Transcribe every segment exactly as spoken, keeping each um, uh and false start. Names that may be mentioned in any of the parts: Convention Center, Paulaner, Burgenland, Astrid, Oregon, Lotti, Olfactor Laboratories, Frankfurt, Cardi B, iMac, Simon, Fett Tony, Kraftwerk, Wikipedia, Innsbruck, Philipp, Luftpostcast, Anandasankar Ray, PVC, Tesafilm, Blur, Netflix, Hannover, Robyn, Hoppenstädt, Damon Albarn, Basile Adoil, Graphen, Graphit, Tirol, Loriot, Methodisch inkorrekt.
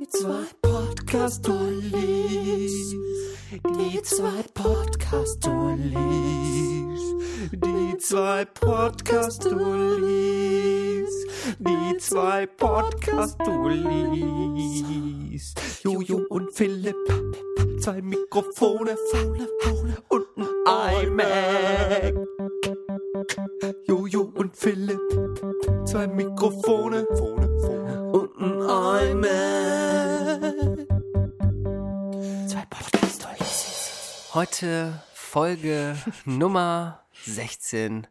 Die zwei Podcast-Dullis, die zwei Podcast-Dullis, die zwei Podcast-Dullis, die zwei Podcast-Dullis. Jojo und Philipp, zwei Mikrofone und ein iMac. Jojo und Philipp, zwei Mikrofone und ein iMac. Zwei Podcast-Stories. Heute Folge Nummer sechzehn,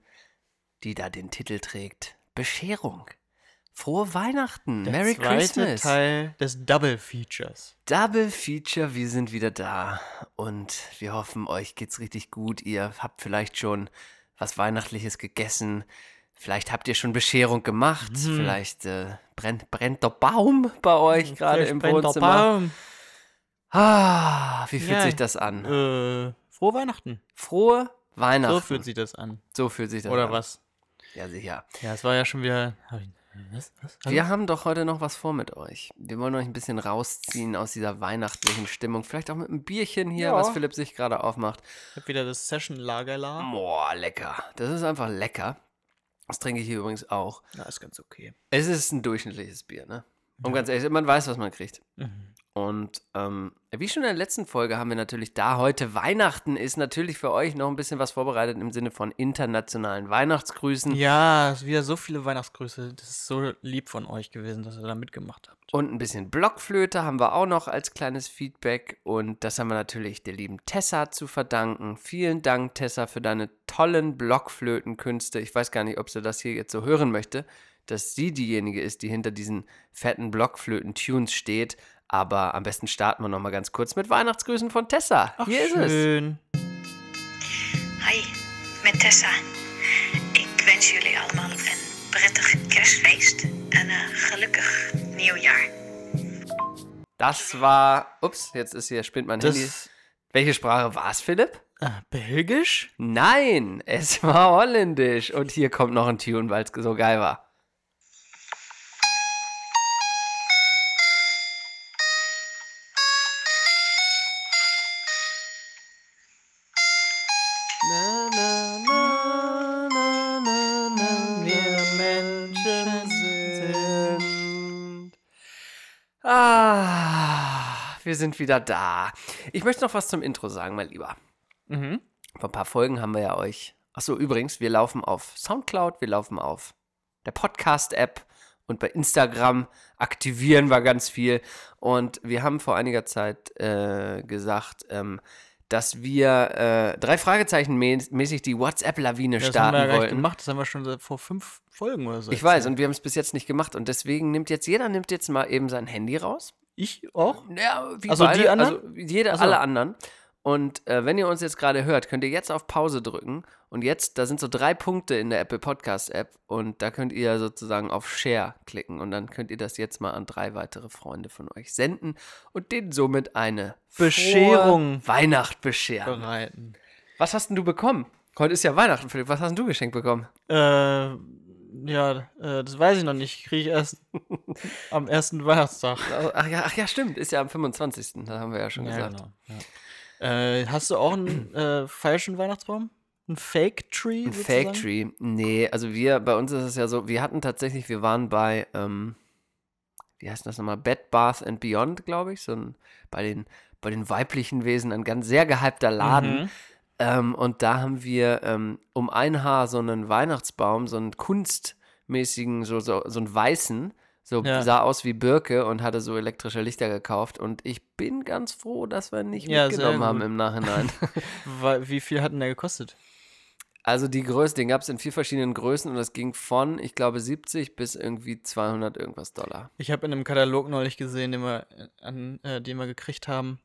die da den Titel trägt: Bescherung. Frohe Weihnachten, der Merry Christmas. Der zweite Teil des Double Features. Double Feature, wir sind wieder da und wir hoffen, euch geht's richtig gut. Ihr habt vielleicht schon was Weihnachtliches gegessen, vielleicht habt ihr schon Bescherung gemacht, mhm. vielleicht äh, brennt, brennt der Baum bei euch gerade im Wohnzimmer. Ah, wie fühlt ja. sich das an? Äh, frohe Weihnachten. Frohe Weihnachten. So fühlt sich das an. So fühlt sich das Oder an. Oder was? Ja, sicher. Ja, es war ja schon wieder... Was? Was? Wir haben doch heute noch was vor mit euch. Wir wollen euch ein bisschen rausziehen aus dieser weihnachtlichen Stimmung. Vielleicht auch mit einem Bierchen hier, ja. was Philipp sich gerade aufmacht. Ich hab wieder das Session-Lagerla. Boah, lecker. Das ist einfach lecker. Das trinke ich hier übrigens auch. Ja, ist ganz okay. Es ist ein durchschnittliches Bier, ne? Und ja. ganz ehrlich, man weiß, was man kriegt. Mhm. Und ähm, wie schon in der letzten Folge haben wir natürlich, da heute Weihnachten ist, natürlich für euch noch ein bisschen was vorbereitet im Sinne von internationalen Weihnachtsgrüßen. Ja, es sind wieder so viele Weihnachtsgrüße. Das ist so lieb von euch gewesen, dass ihr da mitgemacht habt. Und ein bisschen Blockflöte haben wir auch noch als kleines Feedback. Und das haben wir natürlich der lieben Tessa zu verdanken. Vielen Dank, Tessa, für deine tollen Blockflötenkünste. Ich weiß gar nicht, ob sie das hier jetzt so hören möchte, dass sie diejenige ist, die hinter diesen fetten Blockflöten-Tunes steht. Aber am besten starten wir nochmal ganz kurz mit Weihnachtsgrüßen von Tessa. Ach, hier schön. Ist es. Hi, mit Tessa. Ich wünsche jullie allemaal een prettig Kerstfeest en een gelukkig Nieuwjahr. Das war, ups, jetzt ist hier, spinnt mein das Handy. Welche Sprache war es, Philipp? Ah, Belgisch? Nein, es war Holländisch. Und hier kommt noch ein Tune, weil es so geil war. Wir sind wieder da. Ich möchte noch was zum Intro sagen, mein Lieber. Mhm. Vor ein paar Folgen haben wir ja euch... Achso, übrigens, wir laufen auf Soundcloud, wir laufen auf der Podcast-App und bei Instagram aktivieren wir ganz viel. Und wir haben vor einiger Zeit äh, gesagt, ähm, dass wir äh, drei Fragezeichen mäßig die WhatsApp-Lawine das starten wollten. Das haben wir ja gar nicht gemacht, das haben wir schon vor fünf Folgen oder so. Ich weiß, und wir haben es bis jetzt nicht gemacht. Und deswegen nimmt jetzt jeder nimmt jetzt mal eben sein Handy raus. Ich auch? Ja, wie also beide, die anderen? Also jeder, also. alle anderen. Und äh, wenn ihr uns jetzt gerade hört, könnt ihr jetzt auf Pause drücken. Und jetzt, da sind so drei Punkte in der Apple Podcast App. Und da könnt ihr sozusagen auf Share klicken. Und dann könnt ihr das jetzt mal an drei weitere Freunde von euch senden. Und denen somit eine Bescherung, Weihnacht bescheren. Bereiten. Was hast denn du bekommen? Heute ist ja Weihnachten, Philipp. Was hast denn du geschenkt bekommen? Äh... Ja, äh, das weiß ich noch nicht. Kriege ich erst am ersten Weihnachtstag. Ach ja, ach ja, stimmt. Ist ja am fünfundzwanzigsten Das haben wir ja schon ja, gesagt. Genau, ja. äh, hast du auch einen äh, falschen Weihnachtsbaum? Ein Fake-Tree? Ein Fake-Tree? Nee, also wir, bei uns ist es ja so, wir hatten tatsächlich, wir waren bei, ähm, wie heißt das nochmal? Bed, Bath and Beyond, glaube ich. So ein, bei den, bei den weiblichen Wesen ein ganz sehr gehypter Laden. Mhm. Ähm, und da haben wir ähm, um ein Haar so einen Weihnachtsbaum, so einen kunstmäßigen, so, so, so einen weißen, so ja. sah aus wie Birke und hatte so elektrische Lichter gekauft. Und ich bin ganz froh, dass wir nicht ja, mitgenommen haben im Nachhinein. Wie viel hat denn der gekostet? Also die Größe, den gab es in vier verschiedenen Größen und das ging von, ich glaube, siebzig bis irgendwie zweihundert irgendwas Dollar. Ich habe in einem Katalog neulich gesehen, den wir, an, äh, den wir gekriegt haben,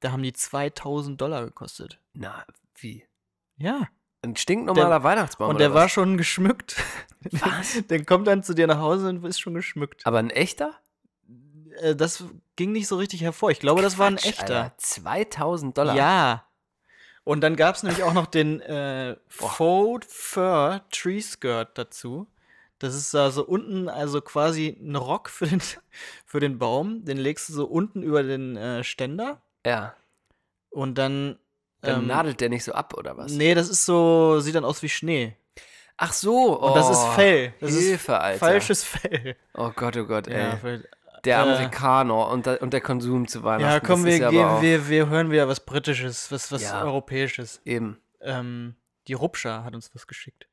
da haben die zweitausend Dollar gekostet. Na, wie? Ja. Ein stinknormaler der, Weihnachtsbaum. Und der war schon geschmückt. Was? Der kommt dann zu dir nach Hause und ist schon geschmückt. Aber ein echter? Das ging nicht so richtig hervor. Ich glaube, Quatsch, das war ein echter. Alter, zweitausend Dollar? Ja. Und dann gab es nämlich auch noch den äh, Faux Fur Tree Skirt dazu. Das ist da so unten, also quasi ein Rock für den, für den Baum. Den legst du so unten über den äh, Ständer. Ja. Und dann. Dann ähm, nadelt der nicht so ab, oder was? Nee, das ist so, sieht dann aus wie Schnee. Ach so, oh. Und das ist Fell. Das Hilfe, ist Alter. Falsches Fell. Oh Gott, oh Gott, ey. Ja, der Amerikaner äh, und, der, und der Konsum zu Weihnachten. Ja, komm, wir, gehen, wir, wir hören wieder was Britisches, was, was ja. Europäisches. Eben. Ähm, die Rupscha hat uns was geschickt.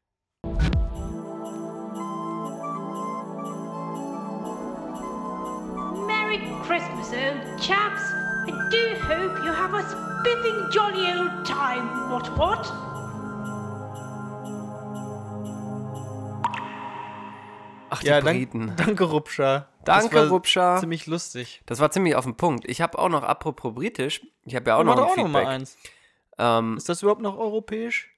Merry Christmas, old chaps. I do hope you have a spiffing jolly old time. What, what? Ach, die ja, Briten. Dank, danke, Rupscha. Danke, Rupscha. Ziemlich lustig. Das war ziemlich auf den Punkt. Ich habe auch noch, apropos britisch, ich habe ja auch noch ein Feedback. Noch mal eins. Ähm, Ist das überhaupt noch europäisch?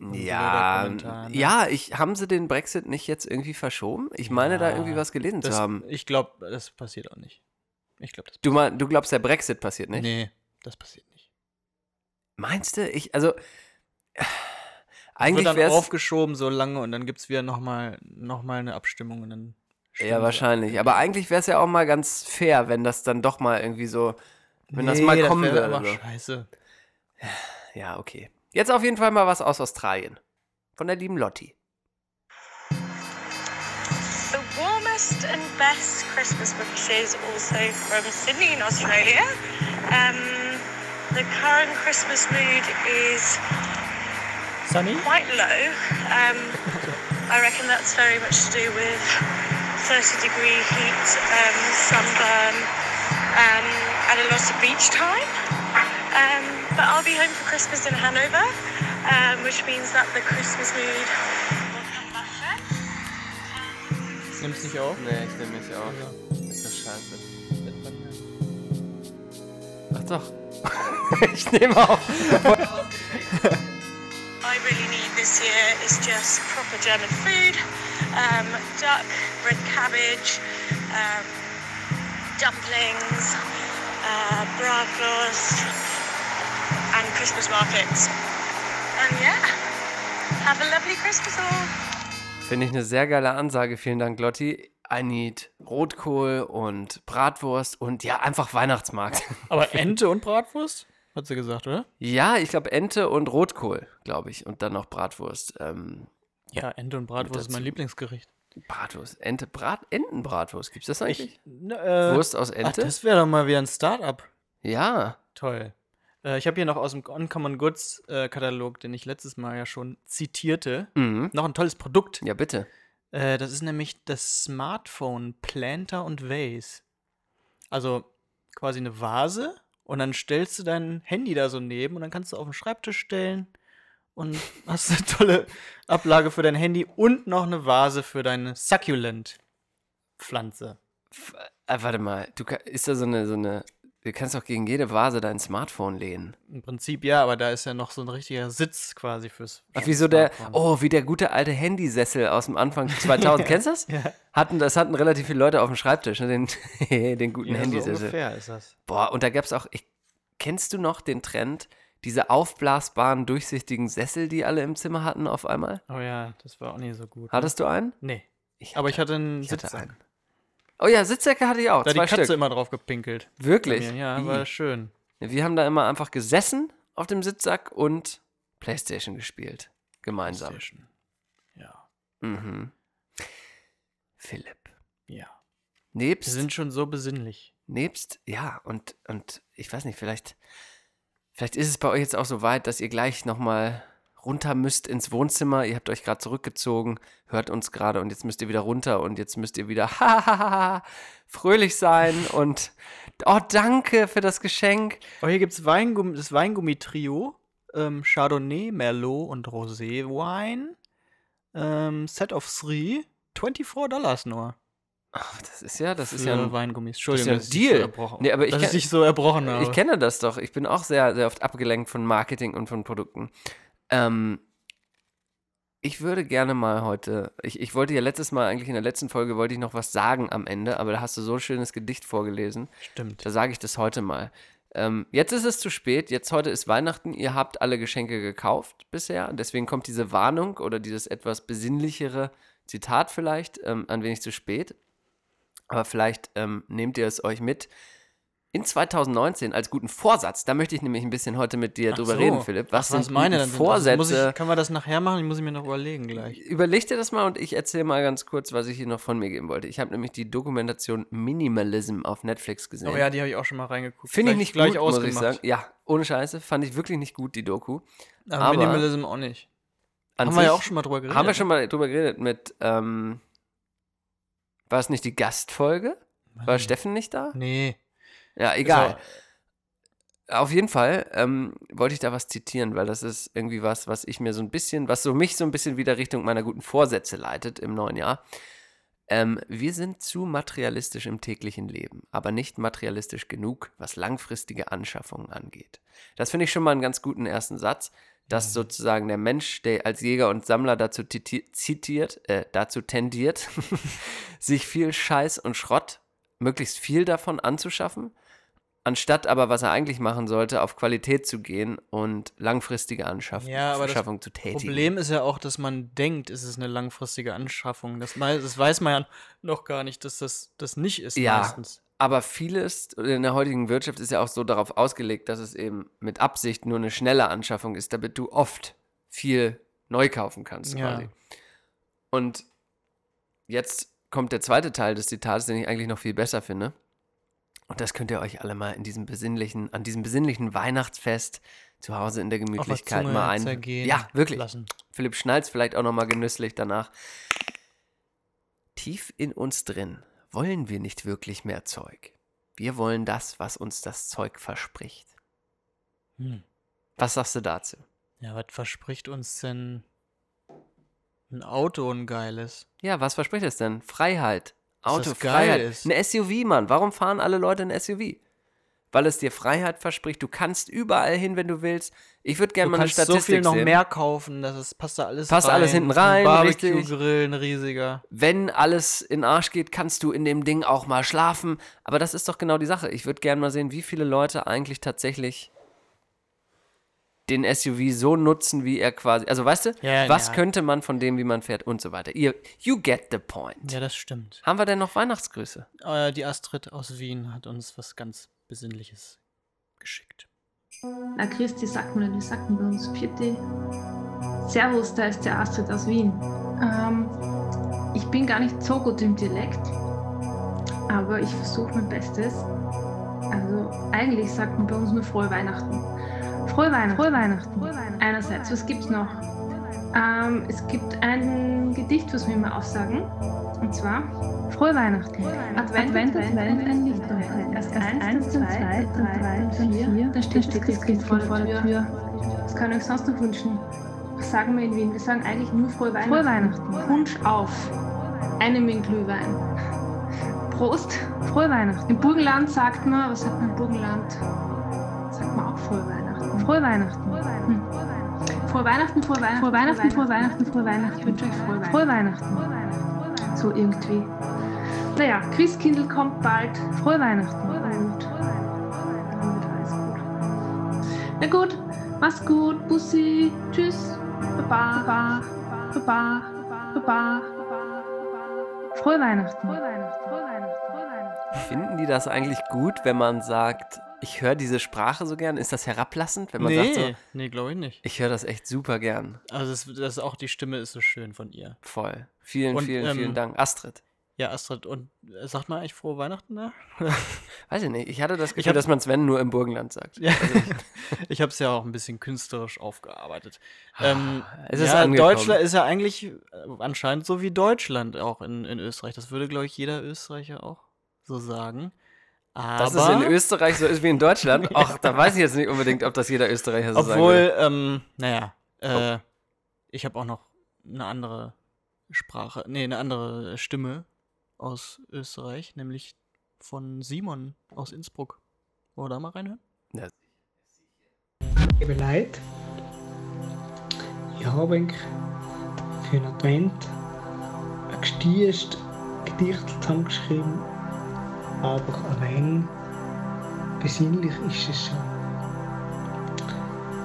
Ja, ne? ja ich, haben sie den Brexit nicht jetzt irgendwie verschoben? Ich meine, ja, da irgendwie was gelesen das, zu haben. Ich glaube, das passiert auch nicht. Ich glaub, das du, mein, du glaubst, der Brexit passiert nicht? Nee, das passiert nicht. Meinst du? Ich, also... Eigentlich wird dann aufgeschoben so lange und dann gibt es wieder nochmal noch mal eine Abstimmung. Und dann ja, wahrscheinlich. Aber eigentlich wäre es ja auch mal ganz fair, wenn das dann doch mal irgendwie so, wenn nee, das mal kommen das würde. Aber so. Scheiße. Ja, okay. Jetzt auf jeden Fall mal was aus Australien. Von der lieben Lotti. The warmest and best Christmas bouquet is also from Sydney in Australia. Um, the current Christmas mood is... Sunny? Quite low. Um, I reckon that's very much to do with thirty degree heat, um, sunburn, um, and a lot of beach time. Um, but I'll be home for Christmas in Hannover, um, which means that the Christmas mood will come back first. Nimmst du nicht auf? Nee, ich nehme nicht auf. Ja. Ist das scheiße. Ach doch. Ich nehme auf. I really need this year is just proper German food, um, duck, red cabbage, um, dumplings, uh, bratwurst, and Christmas markets. And yeah, have a lovely Christmas all. Finde ich eine sehr geile Ansage. Vielen Dank, Lotti. I need Rotkohl und Bratwurst und ja, einfach Weihnachtsmarkt. Aber Ente und Bratwurst? Hat sie gesagt, oder? Ja, ich glaube Ente und Rotkohl, glaube ich. Und dann noch Bratwurst. Ähm, ja, Ente und Bratwurst ist mein Lieblingsgericht. Bratwurst, Ente, Brat, Entenbratwurst. Gibt's das eigentlich? Ich, ne, äh, Wurst aus Ente? Ach, das wäre doch mal wieder ein Start-up. Ja. Toll. Äh, ich habe hier noch aus dem Uncommon Goods äh, Katalog, den ich letztes Mal ja schon zitierte, mhm. noch ein tolles Produkt. Ja, bitte. Äh, das ist nämlich das Smartphone Planter und Vase. Also quasi eine Vase. Und dann stellst du dein Handy da so neben und dann kannst du auf den Schreibtisch stellen und hast eine tolle Ablage für dein Handy und noch eine Vase für deine Succulent-Pflanze. F- ah, warte mal, du kann, ist da so eine, so eine, du kannst doch gegen jede Vase dein Smartphone lehnen. Im Prinzip ja, aber da ist ja noch so ein richtiger Sitz quasi fürs Ach, wie so der, oh, wie der gute alte Handysessel aus dem Anfang zweitausend, kennst du das? Ja. Hatten, das hatten relativ viele Leute auf dem Schreibtisch, ne? den, den guten ja, Handysessel. So ungefähr ist das. Boah, und da gab es auch, ich, kennst du noch den Trend, diese aufblasbaren, durchsichtigen Sessel, die alle im Zimmer hatten auf einmal? Oh ja, das war auch nicht so gut. Hattest ne? du einen? Nee, ich hatte, aber ich hatte einen ich Sitzsack. Hatte einen. Oh ja, Sitzsäcke hatte ich auch. Da hat die Katze Stück. Immer drauf gepinkelt. Wirklich? Ja, war schön. Wir haben da immer einfach gesessen auf dem Sitzsack und PlayStation gespielt. Gemeinsam. PlayStation. Ja. Mhm. Philipp. Ja. Nebst. Wir sind schon so besinnlich. Nebst, ja, und, und ich weiß nicht, vielleicht, vielleicht ist es bei euch jetzt auch so weit, dass ihr gleich nochmal runter müsst ins Wohnzimmer, ihr habt euch gerade zurückgezogen, hört uns gerade und jetzt müsst ihr wieder runter und jetzt müsst ihr wieder hahaha fröhlich sein und oh, danke für das Geschenk. Oh, hier gibt's Weingum- das Weingummi-Trio, ähm, Chardonnay, Merlot und Rosé-Wine, ähm, Set of Three, twenty-four dollars nur. Ach, das ist ja, das ist ja ein Weingummis. Entschuldigung, das ist ja ein Deal. So nee, aber ich das ist nicht so erbrochen. Aber. Ich kenne das doch. Ich bin auch sehr, sehr oft abgelenkt von Marketing und von Produkten. Ähm, ich würde gerne mal heute, ich, ich wollte ja letztes Mal, eigentlich in der letzten Folge wollte ich noch was sagen am Ende, aber da hast du so ein schönes Gedicht vorgelesen. Stimmt. Da sage ich das heute mal. Ähm, jetzt ist es zu spät, jetzt heute ist Weihnachten, ihr habt alle Geschenke gekauft bisher, deswegen kommt diese Warnung oder dieses etwas besinnlichere Zitat vielleicht, ähm, ein wenig zu spät, aber vielleicht ähm, nehmt ihr es euch mit in zwanzig neunzehn als guten Vorsatz. Da möchte ich nämlich ein bisschen heute mit dir Ach drüber so. reden, Philipp. Was Ach, sind was meine denn Vorsätze? Muss ich, können wir das nachher machen? Ich muss ich mir noch überlegen gleich. Überleg dir das mal und ich erzähle mal ganz kurz, was ich hier noch von mir geben wollte. Ich habe nämlich die Dokumentation Minimalism auf Netflix gesehen. Oh ja, die habe ich auch schon mal reingeguckt. Finde ich nicht gleich gut, ausgemacht. Muss ich sagen. Ja, ohne Scheiße. Fand ich wirklich nicht gut, die Doku. Aber, Aber Minimalism auch nicht. Haben sich, wir ja auch schon mal drüber geredet. Haben wir schon mal drüber geredet mit, ähm, war es nicht die Gastfolge? Mann. War Steffen nicht da? Nee. Ja, egal. So. Auf jeden Fall ähm, wollte ich da was zitieren, weil das ist irgendwie was, was ich mir so ein bisschen, was so mich so ein bisschen wieder Richtung meiner guten Vorsätze leitet im neuen Jahr. Ähm, wir sind zu materialistisch im täglichen Leben, aber nicht materialistisch genug, was langfristige Anschaffungen angeht. Das finde ich schon mal einen ganz guten ersten Satz, dass mhm. sozusagen der Mensch, der als Jäger und Sammler dazu titi- zitiert, äh, dazu tendiert, sich viel Scheiß und Schrott, möglichst viel davon anzuschaffen, anstatt aber, was er eigentlich machen sollte, auf Qualität zu gehen und langfristige Anschaffung ja, aber Anschaffung das zu tätigen. Das Problem ist ja auch, dass man denkt, es ist eine langfristige Anschaffung. Das, das weiß man ja noch gar nicht, dass das, das nicht ist ja, meistens. Aber vieles in der heutigen Wirtschaft ist ja auch so darauf ausgelegt, dass es eben mit Absicht nur eine schnelle Anschaffung ist, damit du oft viel neu kaufen kannst quasi. Ja. Und jetzt kommt der zweite Teil des Zitats, den ich eigentlich noch viel besser finde. Und das könnt ihr euch alle mal in diesem besinnlichen, an diesem besinnlichen Weihnachtsfest zu Hause in der Gemütlichkeit mal ein... Ja, wirklich. Lassen. Philipp Schnalz vielleicht auch nochmal genüsslich danach. Tief in uns drin wollen wir nicht wirklich mehr Zeug. Wir wollen das, was uns das Zeug verspricht. Hm. Was sagst du dazu? Ja, was verspricht uns denn ein Auto, ein geiles? Ja, was verspricht es denn? Freiheit. Auto, Freiheit. Ein S U V, Mann. Warum fahren alle Leute ein S U V? Weil es dir Freiheit verspricht. Du kannst überall hin, wenn du willst. Ich würde gerne mal eine Statistik sehen. Du kannst so viel noch mehr kaufen. Das ist, passt da alles rein. Passt alles hinten rein. Barbecue-Grill, ein riesiger. Wenn alles in den Arsch geht, kannst du in dem Ding auch mal schlafen. Aber das ist doch genau die Sache. Ich würde gerne mal sehen, wie viele Leute eigentlich tatsächlich den S U V so nutzen, wie er quasi... Also, weißt du, ja, was ja. könnte man von dem, wie man fährt und so weiter. You, you get the point. Ja, das stimmt. Haben wir denn noch Weihnachtsgrüße? Äh, die Astrid aus Wien hat uns was ganz Besinnliches geschickt. Na, Christi, sag mal, wie sagt man bei uns? Vierte. Servus, da ist der Astrid aus Wien. Ähm, ich bin gar nicht so gut im Dialekt, aber ich versuche mein Bestes. Also, eigentlich sagt man bei uns nur Frohe Weihnachten. Frohe Weihnachten. Frohe Weihnachten. Frohe Weihnachten. Einerseits, was gibt's noch? Ähm, es gibt ein Gedicht, was wir immer aufsagen. Und zwar: Frohe Weihnachten. Advent, Advent, Advent, ein Lichtlein. Erst eins, dann zwei, dann drei, dann vier. Dann steht das Christkind vor der Tür. Was kann ich euch sonst noch wünschen? Was sagen wir in Wien? Wir sagen eigentlich nur Frohe Weihnachten. Frohe Weihnachten. Punsch auf. Einem in Glühwein. Prost. Frohe Weihnachten. Im Burgenland sagt man, was sagt man im Burgenland? Sagt man auch Frohe Weihnachten. Frohe Weihnachten. Hm. Frohe Weihnachten, frohe Weihnachten, frohe Weihnachten, frohe Weihnachten, frohe Weihnachten. Ich wünsche euch frohe Weihnachten. Frohe Weihnachten. So irgendwie. Naja, Christkindl kommt bald. Frohe Weihnachten. Und damit alles gut. Na gut, mach's gut, Bussi, tschüss, baba, baba, baba, baba. Frohe Weihnachten. Finden die das eigentlich gut, wenn man sagt, ich höre diese Sprache so gern? Ist das herablassend, wenn man nee, sagt so? Nee, glaube ich nicht. Ich höre das echt super gern. Also das, das auch die Stimme ist so schön von ihr. Voll. Vielen, und, vielen, ähm, vielen Dank. Astrid. Ja, Astrid. Und sagt man eigentlich Frohe Weihnachten da? Weiß ich nicht. Ich hatte das Gefühl, ich hab, dass man Sven nur im Burgenland sagt. Ja. Also ich ich habe es ja auch ein bisschen künstlerisch aufgearbeitet. ähm, es ist ja, Deutschland ist ja eigentlich anscheinend so wie Deutschland auch in, in Österreich. Das würde, glaube ich, jeder Österreicher auch so sagen. Aber dass es in Österreich so ist wie in Deutschland, ach, da weiß ich jetzt nicht unbedingt, ob das jeder Österreicher so Obwohl, sagen will. Obwohl, ähm, naja, äh, oh. ich habe auch noch eine andere Sprache, nee, eine andere Stimme aus Österreich, nämlich von Simon aus Innsbruck. Wollen wir da mal reinhören? Ja. Liebe Leute, ich habe euch für den Advent ein Gedicht zusammengeschrieben, aber allein besinnlich ist es schon.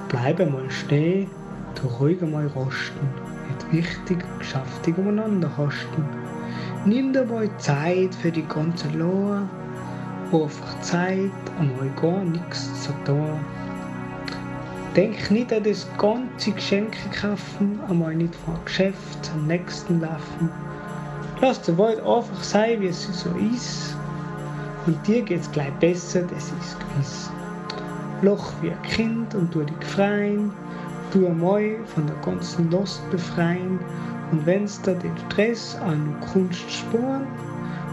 Bleibe mal stehen, tu ruhig mal rosten, nicht wichtig und geschäftig umeinander hasten. Nimm dabei Zeit für die ganze Laune, einfach Zeit, einmal gar nichts zu tun. Denk nicht an das ganze Geschenke kaufen, einmal nicht vom Geschäft zum nächsten laufen. Lass die Welt einfach sein, wie sie so ist. Und dir geht's gleich besser, das ist gewiss. Lach wie ein Kind und tu dich freien, tu einmal von der ganzen Last befreien. Und wenn's dir den Stress an und Kunst sparen,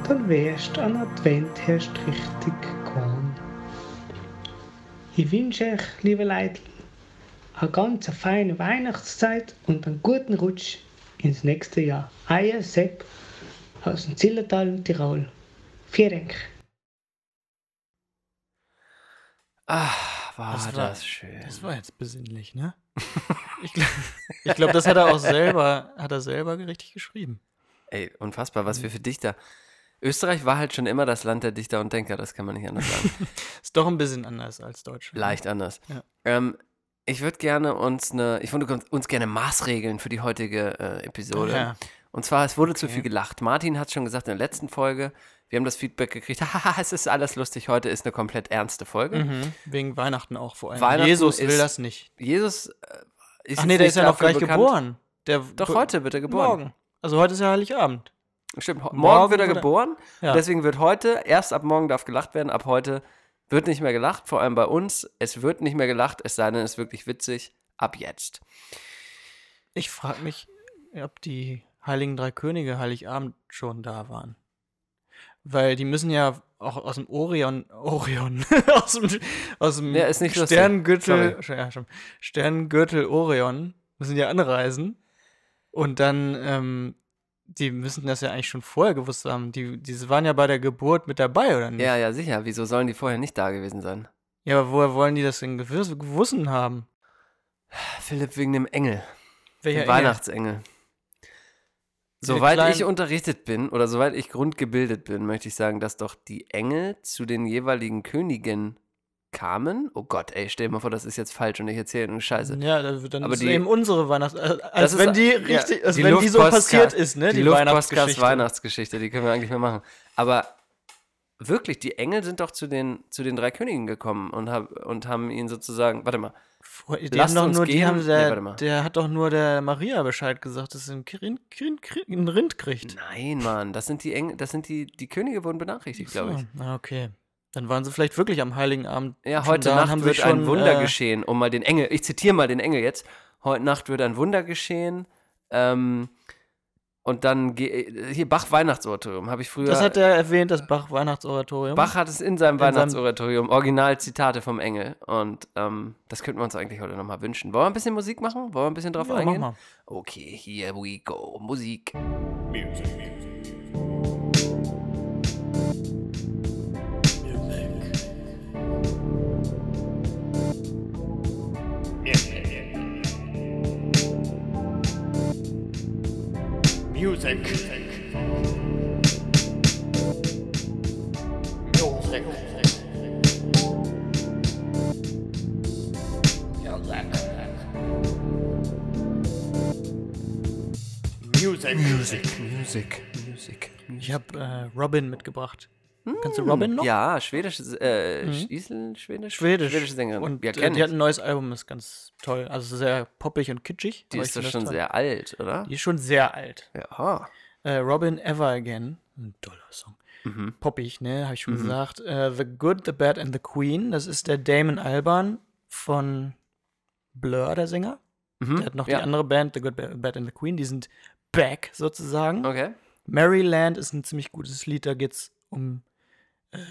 dann wärst an Advent herrscht richtig gegangen. Ich wünsche euch, liebe Leute, eine ganz feine Weihnachtszeit und einen guten Rutsch ins nächste Jahr. Euer Sepp aus dem Zillertal und Tirol. Vielen Dank. Ah, war das, das war, schön. Das war jetzt besinnlich, ne? ich glaube, ich glaub, das hat er auch selber, hat er selber richtig geschrieben. Ey, unfassbar, was wir für Dichter. Österreich war halt schon immer das Land der Dichter und Denker, das kann man nicht anders sagen. Ist doch ein bisschen anders als Deutschland. Leicht anders. Ja. Ähm, ich würde gerne uns eine, ich würde uns gerne Maßregeln für die heutige äh, Episode. Ja. Und zwar, es wurde okay. zu viel gelacht. Martin hat es schon gesagt in der letzten Folge, wir haben das Feedback gekriegt, haha, es ist alles lustig, heute ist eine komplett ernste Folge. Mhm. Wegen Weihnachten auch vor allem. Weihnachten Jesus ist, will das nicht. Jesus äh, ist Ach nee, der ist ja noch gleich bekannt. Geboren. Der, Doch be- heute wird er geboren. Morgen. Also heute ist ja Heiligabend. Stimmt, morgen, morgen wird er geboren, ja. Deswegen wird heute, erst ab morgen darf gelacht werden, ab heute wird nicht mehr gelacht, vor allem bei uns, es wird nicht mehr gelacht, es sei denn, es ist wirklich witzig, ab jetzt. Ich frage mich, ob die Heiligen Drei Könige Heiligabend schon da waren, weil die müssen ja auch aus dem Orion, Orion, aus dem, aus dem ja, Sterngürtel, ja, Sterngürtel Orion, müssen ja anreisen und dann, ähm, die müssen das ja eigentlich schon vorher gewusst haben. Die, die waren ja bei der Geburt mit dabei, oder nicht? Ja, ja, sicher. Wieso sollen die vorher nicht da gewesen sein? Ja, aber woher wollen die das denn gewiss- gewussen haben? Philipp, wegen dem Engel. Welcher Engel? Weihnachtsengel. Soweit kleinen... ich unterrichtet bin, oder soweit ich grundgebildet bin, möchte ich sagen, dass doch die Engel zu den jeweiligen Königen kamen. Oh Gott, ey, stell dir mal vor, das ist jetzt falsch und ich erzähle nur Scheiße. Ja, dann aber ist die, eben unsere Weihnachts... Als, als wenn die richtig, ja, als die wenn die so passiert ist, ne? Die, die Luftpostcast Weihnachtsgeschichte, die können wir eigentlich mehr machen. Aber wirklich, die Engel sind doch zu den, zu den drei Königen gekommen und, hab, und haben ihn sozusagen... Warte mal. Die Lasst haben doch nur, die haben der, nee, der hat doch nur der Maria Bescheid gesagt, dass sie ein Rind, Rind, Rind, Rind kriegt. Nein, Mann, das sind die Engel, das sind die, die Könige wurden benachrichtigt, glaube ich. Ah, okay. Dann waren sie vielleicht wirklich am Heiligen Abend. Ja, heute Nacht haben wird schon, ein Wunder äh, geschehen, um mal den Engel, ich zitiere mal den Engel jetzt, heute Nacht wird ein Wunder geschehen, ähm, und dann, ge- hier, Bach-Weihnachtsoratorium, habe ich früher... Das hat er erwähnt, das Bach-Weihnachtsoratorium. Bach hat es in seinem in Weihnachtsoratorium, Originalzitate vom Engel, und ähm, das könnten wir uns eigentlich heute nochmal wünschen. Wollen wir ein bisschen Musik machen? Wollen wir ein bisschen drauf ja, eingehen? Mach mal. Okay, here we go, Musik. Music, Music. Music. Music. Music. Music. Music. Music. Ich habe äh, Robyn mitgebracht. Hm. Kannst du Robyn noch? Ja, schwedisch, äh, mhm. Isl, schwedisch, schwedisch. Schwedische Sängerin. Und ja, die hat ein neues Album, ist ganz toll. Also sehr poppig und kitschig. Die ist doch schon toll. Sehr alt, oder? Die ist schon sehr alt. Ja. Äh, Robyn Ever Again, ein toller Song. Mhm. Poppig, ne, habe ich schon mhm. gesagt. Äh, The Good, The Bad and The Queen, das ist der Damon Albarn von Blur, der Sänger. Mhm. Der hat noch ja. die andere Band, The Good, The Bad and The Queen, die sind back sozusagen. Okay. Maryland ist ein ziemlich gutes Lied, da geht's um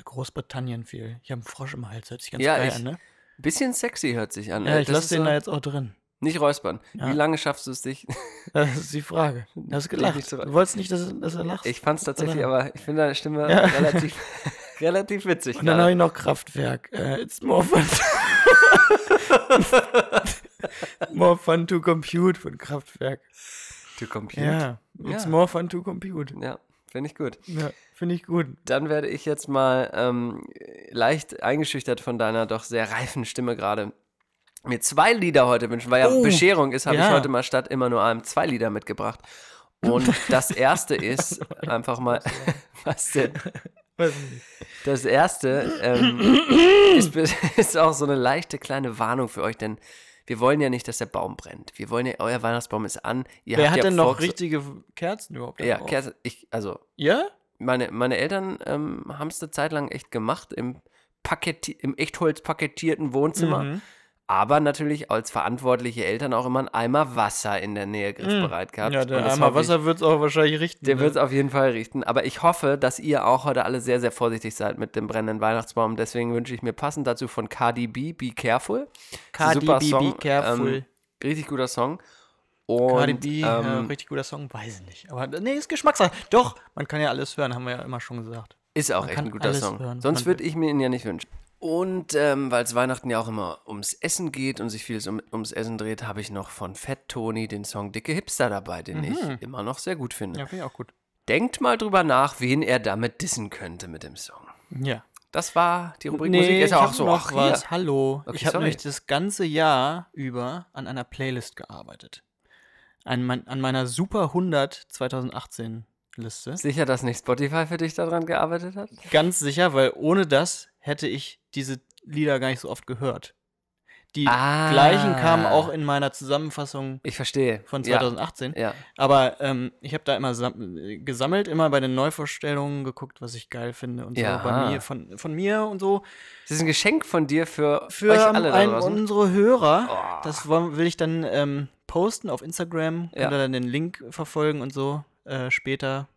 Großbritannien viel. Ich habe einen Frosch im Hals, hört sich ganz ja, geil ich, an, ne? Ein bisschen sexy hört sich an. Ja, ich lasse den so da jetzt auch drin. Nicht räuspern. Ja. Wie lange schaffst du es dich? Das ist die Frage. Du hast gelacht. Du wolltest nicht, dass, dass er lacht. Ich fand es tatsächlich, aber ich finde deine Stimme ja. relativ, relativ witzig. Und dann habe ich noch Kraftwerk. Uh, it's more fun. More fun to compute von Kraftwerk. To compute. Ja. It's ja. more fun to compute. Ja. Finde ich gut. Ja, finde ich gut. Dann werde ich jetzt mal ähm, leicht eingeschüchtert von deiner doch sehr reifen Stimme gerade mir zwei Lieder heute wünschen, weil ja oh, Bescherung ist, habe ja. ich heute mal statt immer nur einem zwei Lieder mitgebracht. Und das erste ist einfach mal, was denn? Das erste ähm, ist, ist auch so eine leichte kleine Warnung für euch, denn wir wollen ja nicht, dass der Baum brennt. Wir wollen ja, euer Weihnachtsbaum ist an. Ihr Wer habt hat denn noch richtige Kerzen überhaupt? Ja, Kerzen, ich, also. Ja? Meine, meine Eltern ähm, haben es eine Zeit lang echt gemacht, im, Paketi- im Echtholz paketierten Wohnzimmer. Mhm. Aber natürlich als verantwortliche Eltern auch immer einen Eimer Wasser in der Nähe griffbereit gehabt. Ja, der und Eimer Wasser wird es auch wahrscheinlich richten. Der ne? wird es auf jeden Fall richten. Aber ich hoffe, dass ihr auch heute alle sehr, sehr vorsichtig seid mit dem brennenden Weihnachtsbaum. Deswegen wünsche ich mir passend dazu von Cardi B, Be Careful. Cardi Super B, Song. Be Careful. Ähm, richtig guter Song. Und, Cardi B, ähm, ja, richtig guter Song, weiß ich nicht. Aber nee, ist Geschmackssache. Doch, man kann ja alles hören, haben wir ja immer schon gesagt. Ist auch man echt ein guter Song. Hören. Sonst würde ich mir ihn ja nicht wünschen. Und ähm, weil es Weihnachten ja auch immer ums Essen geht und sich vieles um, ums Essen dreht, habe ich noch von Fett Tony den Song Dicke Hipster dabei, den mhm. ich immer noch sehr gut finde. Ja, finde ich auch gut. Denkt mal drüber nach, wen er damit dissen könnte mit dem Song. Ja. Das war die Rubrik nee, Musik. Ist ich auch so. Noch ach, was. Hier. Hallo. Okay, ich habe nämlich das ganze Jahr über an einer Playlist gearbeitet. An, mein, an meiner Super hundert zwanzig achtzehn Liste. Sicher, dass nicht Spotify für dich daran gearbeitet hat? Ganz sicher, weil ohne das hätte ich diese Lieder gar nicht so oft gehört. Die ah. gleichen kamen auch in meiner Zusammenfassung ich verstehe. Von zwanzig achtzehn. Ja. Ja. Aber ähm, ich habe da immer sam- gesammelt, immer bei den Neuvorstellungen geguckt, was ich geil finde und ja. so bei mir, von, von mir und so. Das ist ein Geschenk von dir für, für euch alle da draußen. Für unsere Hörer. Oh. Das will ich dann ähm, posten auf Instagram. Könnt ihr ja. dann den Link verfolgen und so äh, später.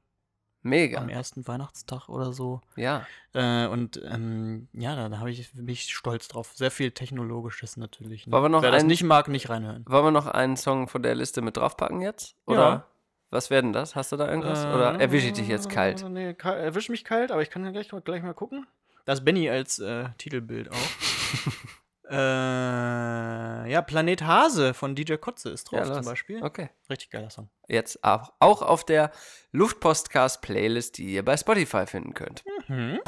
Mega. Am ersten Weihnachtstag oder so. Ja. Äh, und ähm, ja, da, da habe ich mich stolz drauf. Sehr viel Technologisches natürlich. Ne? Wollen wir noch Wer einen, das nicht mag, nicht reinhören. Wollen wir noch einen Song von der Liste mit draufpacken jetzt? Oder ja. was wäre denn das? Hast du da irgendwas? Äh, oder erwische ich dich jetzt kalt? Nee, erwische mich kalt, aber ich kann ja gleich, gleich mal gucken. Da ist Benni als äh, Titelbild auch. Äh, ja, Planet Hase von D J Kotze ist drauf ja, zum Beispiel. Okay. Richtig geiler Song. Jetzt auch, auch auf der Luftpostcast-Playlist, die ihr bei Spotify finden könnt. Mhm.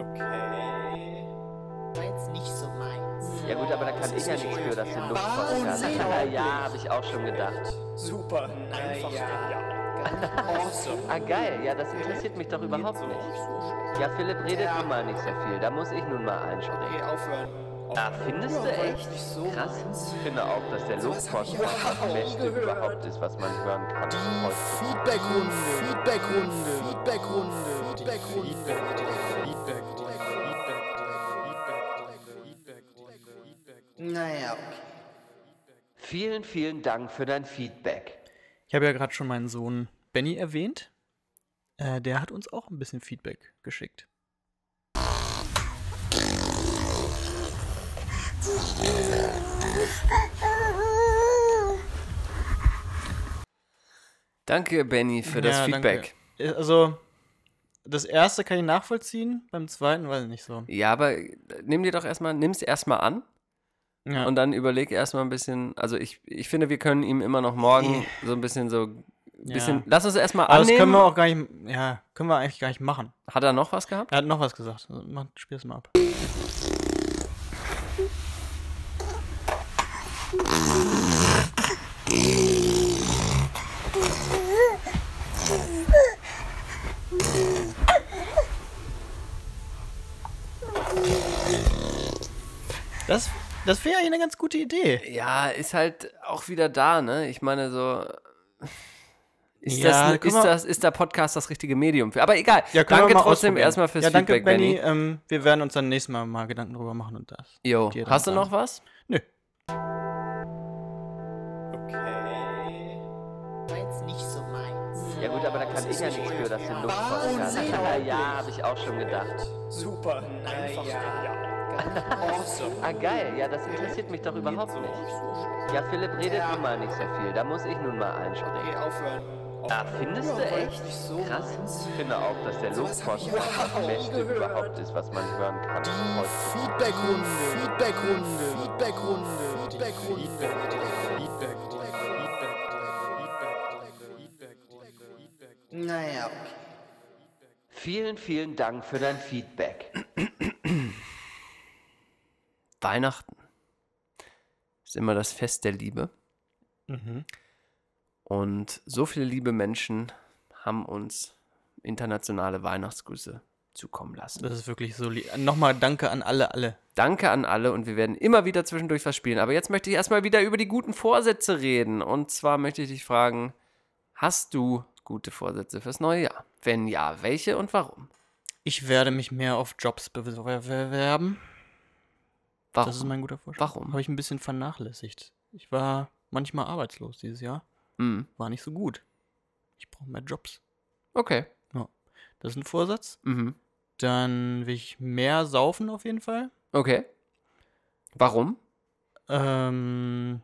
Okay. Meins nicht so meins. Ja gut, aber da kann das ich ja nicht für, dass den Luftpostcast. Na ja, habe ich auch schon gedacht. Super. Einfach genial. Awesome. Ah geil, ja, das interessiert mich doch überhaupt so nicht. Ja, Philipp redet ja. nun mal nicht so viel, da muss ich nun mal einspringen. Okay, aufhören. aufhören. Ah, findest du echt? So krass. Ich finde auch, dass der Luftpostcast das Beste überhaupt ist, was man hören kann. Die Feedbackrunde, Feedbackrunde, Feedbackrunde, Feedbackrunde, Feedbackrunde, Feedbackrunde. Naja, okay. Vielen, vielen Dank für dein Feedback. Ich habe ja gerade schon meinen Sohn Benni erwähnt. Äh, der hat uns auch ein bisschen Feedback geschickt. Danke, Benni, für das ja, Feedback. Danke. Also, das erste kann ich nachvollziehen, beim zweiten weiß ich nicht so. Ja, aber nimm dir doch erstmal, nimm's erstmal an. Ja. Und dann überleg erstmal ein bisschen, also ich, ich finde, wir können ihm immer noch morgen so ein bisschen so, ein bisschen, ja. lass uns erstmal annehmen. Aber das können wir auch gar nicht, ja, können wir eigentlich gar nicht machen. Hat er noch was gehabt? Er hat noch was gesagt, also mach, spiel's mal ab. Das Das wäre ja eine ganz gute Idee. Ja, ist halt auch wieder da, ne? Ich meine, so. Ist, ja, das, ist, das, ist der Podcast das richtige Medium für? Aber egal. Ja, danke trotzdem erstmal fürs ja, danke, Feedback, Benni. Ähm, wir werden uns dann nächstes Mal mal Gedanken drüber machen und das. Jo. Hast du noch was? Nö. Okay. Meins nicht so meins. Ja, gut, aber da kann ich ja nichts für, dass den Luftpostcast. Na ja, habe ich auch schon gedacht. Super. Einfach genial. Awesome. Ah geil, ja, das interessiert mich doch überhaupt nicht. Ja, Philipp redet nun mal nicht so viel, da muss ich nun mal einspringen. Okay, aufhören. Ah, findest du echt? Krass. Ich finde auch, dass der Luftpostcast das Beste überhaupt ist, was man hören kann. Die Feedbackrunde, Feedbackrunde, Feedbackrunde, Feedbackrunde, Feedbackrunde. Naja, okay. Vielen, vielen Dank für dein Feedback. Weihnachten ist immer das Fest der Liebe. Mhm. Und so viele liebe Menschen haben uns internationale Weihnachtsgrüße zukommen lassen. Das ist wirklich so lieb. Nochmal danke an alle, alle. Danke an alle und wir werden immer wieder zwischendurch was spielen. Aber jetzt möchte ich erstmal wieder über die guten Vorsätze reden. Und zwar möchte ich dich fragen, hast du gute Vorsätze fürs neue Jahr? Wenn ja, welche und warum? Ich werde mich mehr auf Jobs bewerben. Warum? Das ist mein guter Vorsatz. Warum? Habe ich ein bisschen vernachlässigt. Ich war manchmal arbeitslos dieses Jahr. Mm. War nicht so gut. Ich brauche mehr Jobs. Okay. Ja. Das ist ein Vorsatz. Mhm. Dann will ich mehr saufen auf jeden Fall. Okay. Warum? Ähm,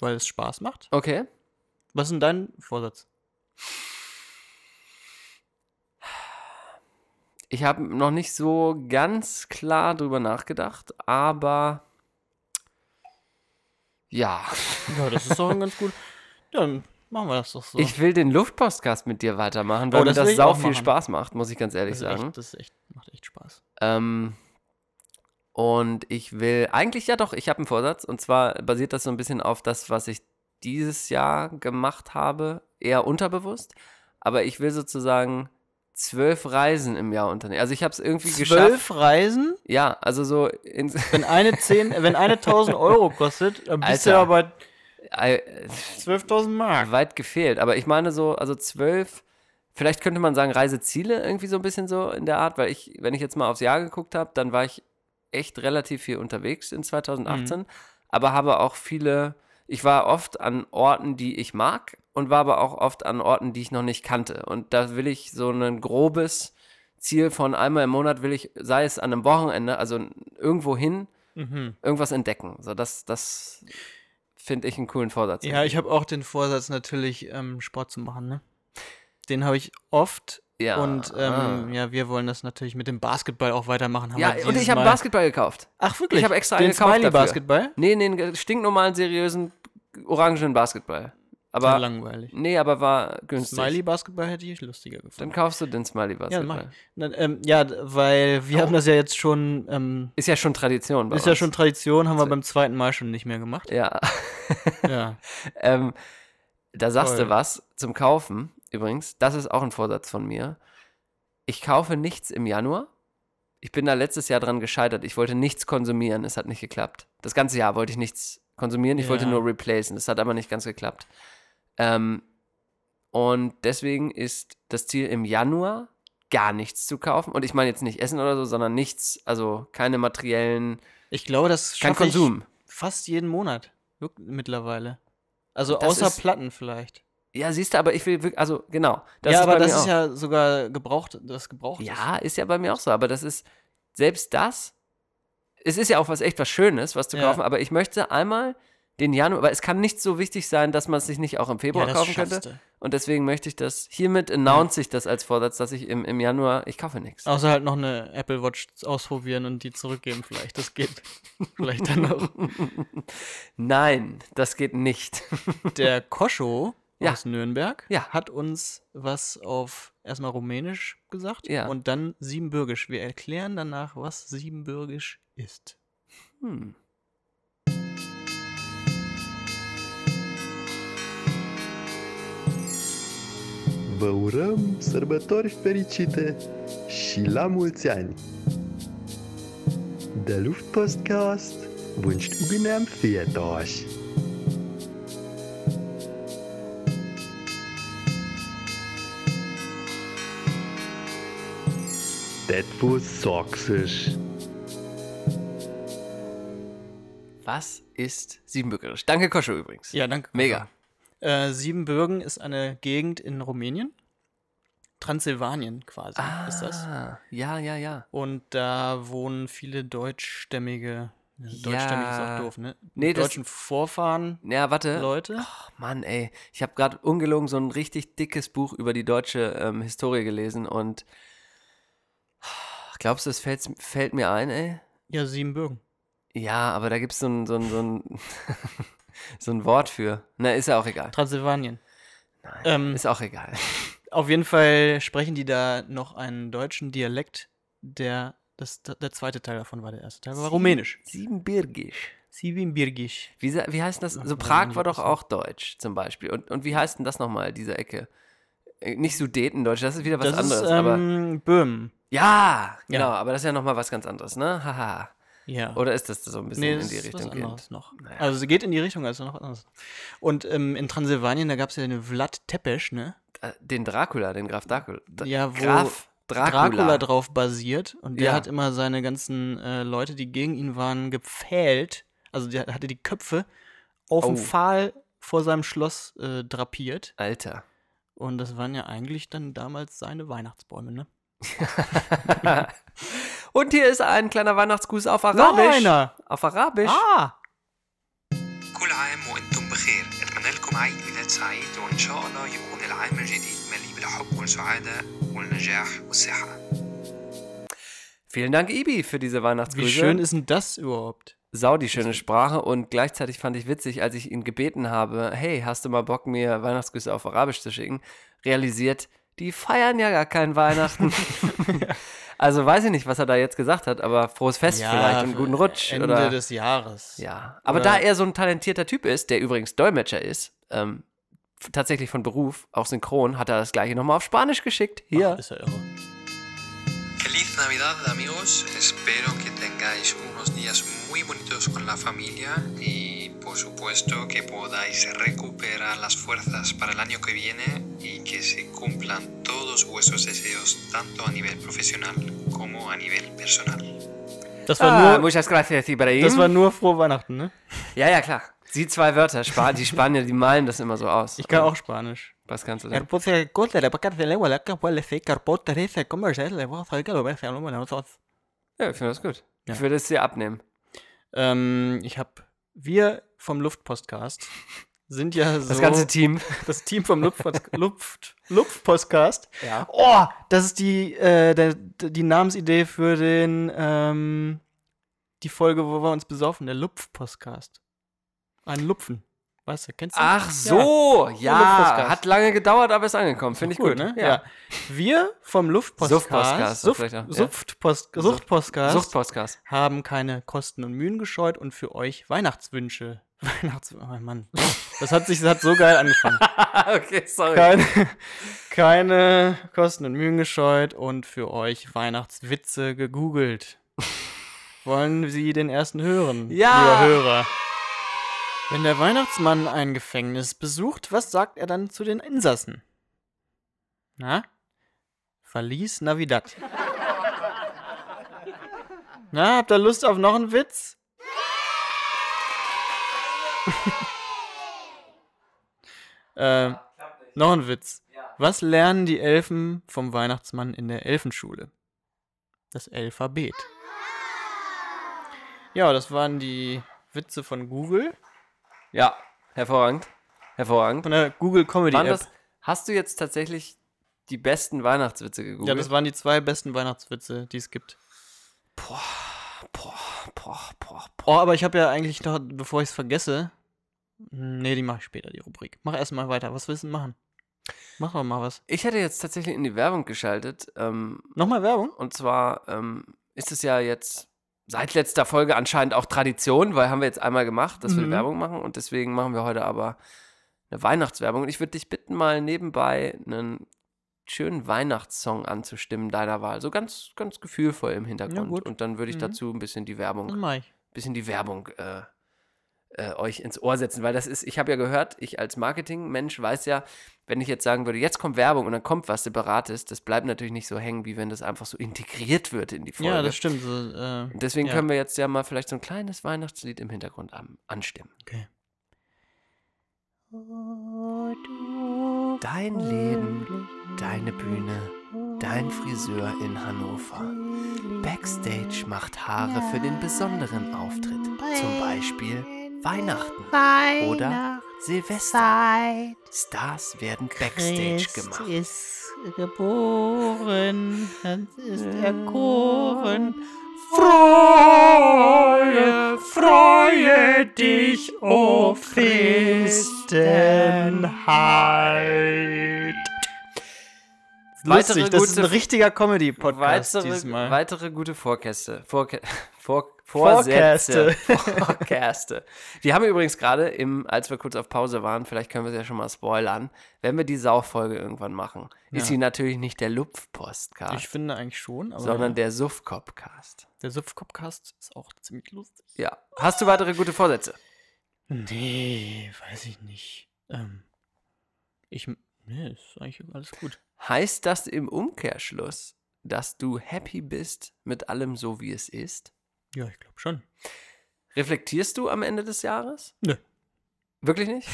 weil es Spaß macht. Okay. Was ist denn dein Vorsatz? Ich habe noch nicht so ganz klar drüber nachgedacht, aber ja. Ja, das ist doch ein ganz gut. Dann machen wir das doch so. Ich will den Luftpostcast mit dir weitermachen, weil oh, das mir das sau viel machen. Spaß macht, muss ich ganz ehrlich das sagen. Echt, das ist echt, macht echt Spaß. Ähm, und ich will, eigentlich ja doch, ich habe einen Vorsatz. Und zwar basiert das so ein bisschen auf das, was ich dieses Jahr gemacht habe, eher unterbewusst. Aber ich will sozusagen zwölf Reisen im Jahr unternehmen. Also ich habe es irgendwie zwölf geschafft. Zwölf Reisen? Ja, also so. In wenn eine zehn, wenn eine tausend Euro kostet, dann bist Alter, du aber zwölftausend Mark. Weit gefehlt. Aber ich meine so, also zwölf, vielleicht könnte man sagen Reiseziele irgendwie so ein bisschen so in der Art, weil ich, wenn ich jetzt mal aufs Jahr geguckt habe, dann war ich echt relativ viel unterwegs in zwanzig achtzehn, mhm. aber habe auch viele, ich war oft an Orten, die ich mag, und war aber auch oft an Orten, die ich noch nicht kannte. Und da will ich so ein grobes Ziel von einmal im Monat will ich, sei es an einem Wochenende, also irgendwo hin, mhm. irgendwas entdecken. So, das das finde ich einen coolen Vorsatz. Ja, ich habe auch den Vorsatz natürlich, ähm, Sport zu machen. Ne? Den habe ich oft. Ja. Und ähm, ah. ja, wir wollen das natürlich mit dem Basketball auch weitermachen. Haben ja, wir und ich habe Basketball gekauft. Ach, wirklich? Ich habe extra den gekauft dafür. Basketball? Nee, nee, einen stinknormalen, seriösen, orangenen Basketball. Aber war langweilig. Nee, aber war günstig. Smiley-Basketball hätte ich lustiger gefunden. Dann kaufst du den Smiley-Basketball. Ja, ähm, ja weil wir oh. haben das ja jetzt schon. Ähm, ist ja schon Tradition bei Ist uns. ja schon Tradition, haben wir beim zweiten Mal schon nicht mehr gemacht. Ja. ja. ähm, da sagst Voll. du was zum Kaufen. Übrigens, das ist auch ein Vorsatz von mir. Ich kaufe nichts im Januar. Ich bin da letztes Jahr dran gescheitert. Ich wollte nichts konsumieren. Es hat nicht geklappt. Das ganze Jahr wollte ich nichts konsumieren. Ich ja. wollte nur replacen. Das hat aber nicht ganz geklappt. Ähm, und deswegen ist das Ziel im Januar gar nichts zu kaufen. Und ich meine jetzt nicht Essen oder so, sondern nichts, also keine materiellen. Ich glaube, das kein Konsum. Ich fast jeden Monat mittlerweile. Also das außer ist, Platten vielleicht. Ja, siehst du, aber ich will wirklich, also genau. Das ja, ist aber bei das mir ist auch. ja sogar gebraucht, das gebraucht Ja, ist. ist ja bei mir auch so, aber das ist, selbst das, es ist ja auch was echt was Schönes, was zu ja. kaufen, aber ich möchte einmal den Januar, aber es kann nicht so wichtig sein, dass man es sich nicht auch im Februar ja, kaufen könnte. Du. Und deswegen möchte ich das, hiermit announce ich das als Vorsatz, dass ich im, im Januar, ich kaufe nichts. Außer halt noch eine Apple Watch ausprobieren und die zurückgeben vielleicht, das geht vielleicht dann auch. Nein, das geht nicht. Der Koscho ja. aus Nürnberg ja. hat uns was auf erstmal Rumänisch gesagt ja. und dann Siebenbürgisch. Wir erklären danach, was Siebenbürgisch ist. Hm. Vă urăm sărbători fericite și la mulți ani! Der Luftpostcast wünscht ungenehm viel Deutsch. Das war Sächsisch. Was ist Siebenbürgerisch? Danke, Kosche, übrigens. Ja, danke. Mega. Äh, Siebenbürgen ist eine Gegend in Rumänien. Transsilvanien quasi ah, ist das. Ja, ja, ja. Und da wohnen viele deutschstämmige, also ja. deutschstämmig ist auch doof, ne? Nee, deutschen das, Vorfahren, ja, warte. Leute. Ach, Mann, ey. Ich habe gerade ungelogen so ein richtig dickes Buch über die deutsche ähm, Historie gelesen und glaubst du, es fällt, fällt mir ein, ey? Ja, Siebenbürgen. Ja, aber da gibt es so ein, so ein, so ein so ein Wort für. Na, ist ja auch egal. Transsilvanien. Nein, ähm, ist auch egal. Auf jeden Fall sprechen die da noch einen deutschen Dialekt, der Das, der, der zweite Teil davon war der erste Teil, aber war rumänisch. Siebenbirgisch. Siebenbirgisch. Wie, wie heißt das? So Prag war doch auch deutsch zum Beispiel. Und, und wie heißt denn das nochmal, diese Ecke? Nicht Sudetendeutsch, das ist wieder was das anderes. Ist, ähm, aber Böhmen. Ja, genau, ja. Aber das ist ja nochmal was ganz anderes, ne? Haha. Ja. Oder ist das so ein bisschen nee, in die Richtung geht? Noch. Naja. Also geht in die Richtung, also noch anders. Und ähm, in Transsilvanien, da gab es ja den Vlad Tepes, ne? Den Dracula, den Graf Dracula. Ja, wo Graf Dracula. Dracula drauf basiert. Und der ja. hat immer seine ganzen äh, Leute, die gegen ihn waren, gepfählt. Also der hatte die Köpfe auf oh. dem Pfahl vor seinem Schloss äh, drapiert. Alter. Und das waren ja eigentlich dann damals seine Weihnachtsbäume, ne? Und hier ist ein kleiner Weihnachtsgruß auf Arabisch. Nein, auf Arabisch. Ah. Vielen Dank, Ibi, für diese Weihnachtsgrüße. Wie schön ist denn das überhaupt? Saudi schöne Sprache, und gleichzeitig fand ich witzig, als ich ihn gebeten habe, hey, hast du mal Bock, mir Weihnachtsgrüße auf Arabisch zu schicken, realisiert, die feiern ja gar kein Weihnachten. Ja. Also weiß ich nicht, was er da jetzt gesagt hat, aber frohes Fest ja, vielleicht und guten Rutsch. Ende oder? Des Jahres. Ja, aber oder? Da er so ein talentierter Typ ist, der übrigens Dolmetscher ist, ähm, tatsächlich von Beruf, auch synchron, hat er das gleiche nochmal auf Spanisch geschickt. Hier. Ach, ist er irre. Feliz Navidad, amigos. Espero que tengáis unos días muy bonitos con la familia y por supuesto que podáis recuperar las fuerzas para el año que viene y que se cumplan todos vuestros deseos tanto a nivel profesional como a nivel personal. Das war ah, nur muchas gracias, Ibrahim. Das war nur frohe Weihnachten, ne? Ja, ja, klar. Sie zwei Wörter, Span- die Spanier, die malen das immer so aus. Ich kann auch Spanisch. Was kannst du denn? Ja, ich finde das gut. Ja. Ich würde es dir abnehmen. Ähm, ich habe, wir vom Luftpostcast sind ja so. Das ganze Team. Das Team vom Luftpostcast. Luft, Luftpostcast. Ja. Oh, das ist die, äh, der, die Namensidee für den, ähm, die Folge, wo wir uns besaufen, der Luftpostcast. Ein Lupfen. Weißt du, kennst du? Ach so, ja. ja. Hat lange gedauert, aber ist angekommen. Finde ich cool, gut. Ne? Ja. Ja. Wir vom Luftpostcast, Suft, ja. Suchtpost, Suchtpostcast, Suchtpostcast haben keine Kosten und Mühen gescheut und für euch Weihnachtswünsche. Weihnachts, oh Mann. Das hat sich das hat so geil angefangen. Okay, sorry. Keine, keine Kosten und Mühen gescheut und für euch Weihnachtswitze gegoogelt. Wollen Sie den ersten hören? Ja. Lieber Hörer. Wenn der Weihnachtsmann ein Gefängnis besucht, was sagt er dann zu den Insassen? Na? Verließ Navidad. Na, habt ihr Lust auf noch einen Witz? äh, noch ein Witz. Was lernen die Elfen vom Weihnachtsmann in der Elfenschule? Das Alphabet. Ja, das waren die Witze von Google. Ja, hervorragend. Hervorragend. Von der Google Comedy App. Das, hast du jetzt tatsächlich die besten Weihnachtswitze gegoogelt? Ja, das waren die zwei besten Weihnachtswitze, die es gibt. Boah, boah, boah, boah, boah. Oh, aber ich habe ja eigentlich noch, bevor ich es vergesse. Nee, die mache ich später, die Rubrik. Mach erstmal weiter. Was willst du denn machen? Mach doch mal was. Ich hätte jetzt tatsächlich in die Werbung geschaltet. Ähm, Nochmal Werbung? Und zwar ähm, ist es ja jetzt. Seit letzter Folge anscheinend auch Tradition, weil haben wir jetzt einmal gemacht, dass wir mhm. Werbung machen, und deswegen machen wir heute aber eine Weihnachtswerbung. Und ich würde dich bitten, mal nebenbei einen schönen Weihnachtssong anzustimmen, deiner Wahl. So ganz, ganz gefühlvoll im Hintergrund. Ja, und dann würde ich mhm. dazu ein bisschen die Werbung, ein bisschen die Werbung äh, äh, euch ins Ohr setzen. Weil das ist, ich habe ja gehört, ich als Marketingmensch weiß ja, wenn ich jetzt sagen würde, jetzt kommt Werbung und dann kommt was Separates, das bleibt natürlich nicht so hängen, wie wenn das einfach so integriert wird in die Folge. Ja, das stimmt. So, äh, deswegen ja. können wir jetzt ja mal vielleicht so ein kleines Weihnachtslied im Hintergrund an, anstimmen. Okay. Dein Leben, deine Bühne, dein Friseur in Hannover. Backstage macht Haare für den besonderen Auftritt. Zum Beispiel Weihnachten oder Silvester. Stars werden Backstage Christ gemacht. Christ ist geboren, Hans ist erkoren. Freue, freue dich, o Christenheit. lustig. Weitere das gute, ist ein richtiger Comedy-Podcast weitere, diesmal. Weitere gute Vorkäste. Vorkä- Vor- Vorsätze. Vorkäste. Die haben wir übrigens gerade, als wir kurz auf Pause waren, vielleicht können wir es ja schon mal spoilern, wenn wir die Sauffolge irgendwann machen, ja. ist sie natürlich nicht der Lupf-Podcast. Ich finde eigentlich schon. Aber sondern ja. der Suff-Cop-Cast. Der Suff-Cop-Cast ist auch ziemlich lustig. Ja. Hast du weitere gute Vorsätze? Nee, weiß ich nicht. Ähm, ich... Nee, ist eigentlich alles gut. Heißt das im Umkehrschluss, dass du happy bist mit allem so, wie es ist? Ja, ich glaube schon. Reflektierst du am Ende des Jahres? Nö. Wirklich nicht?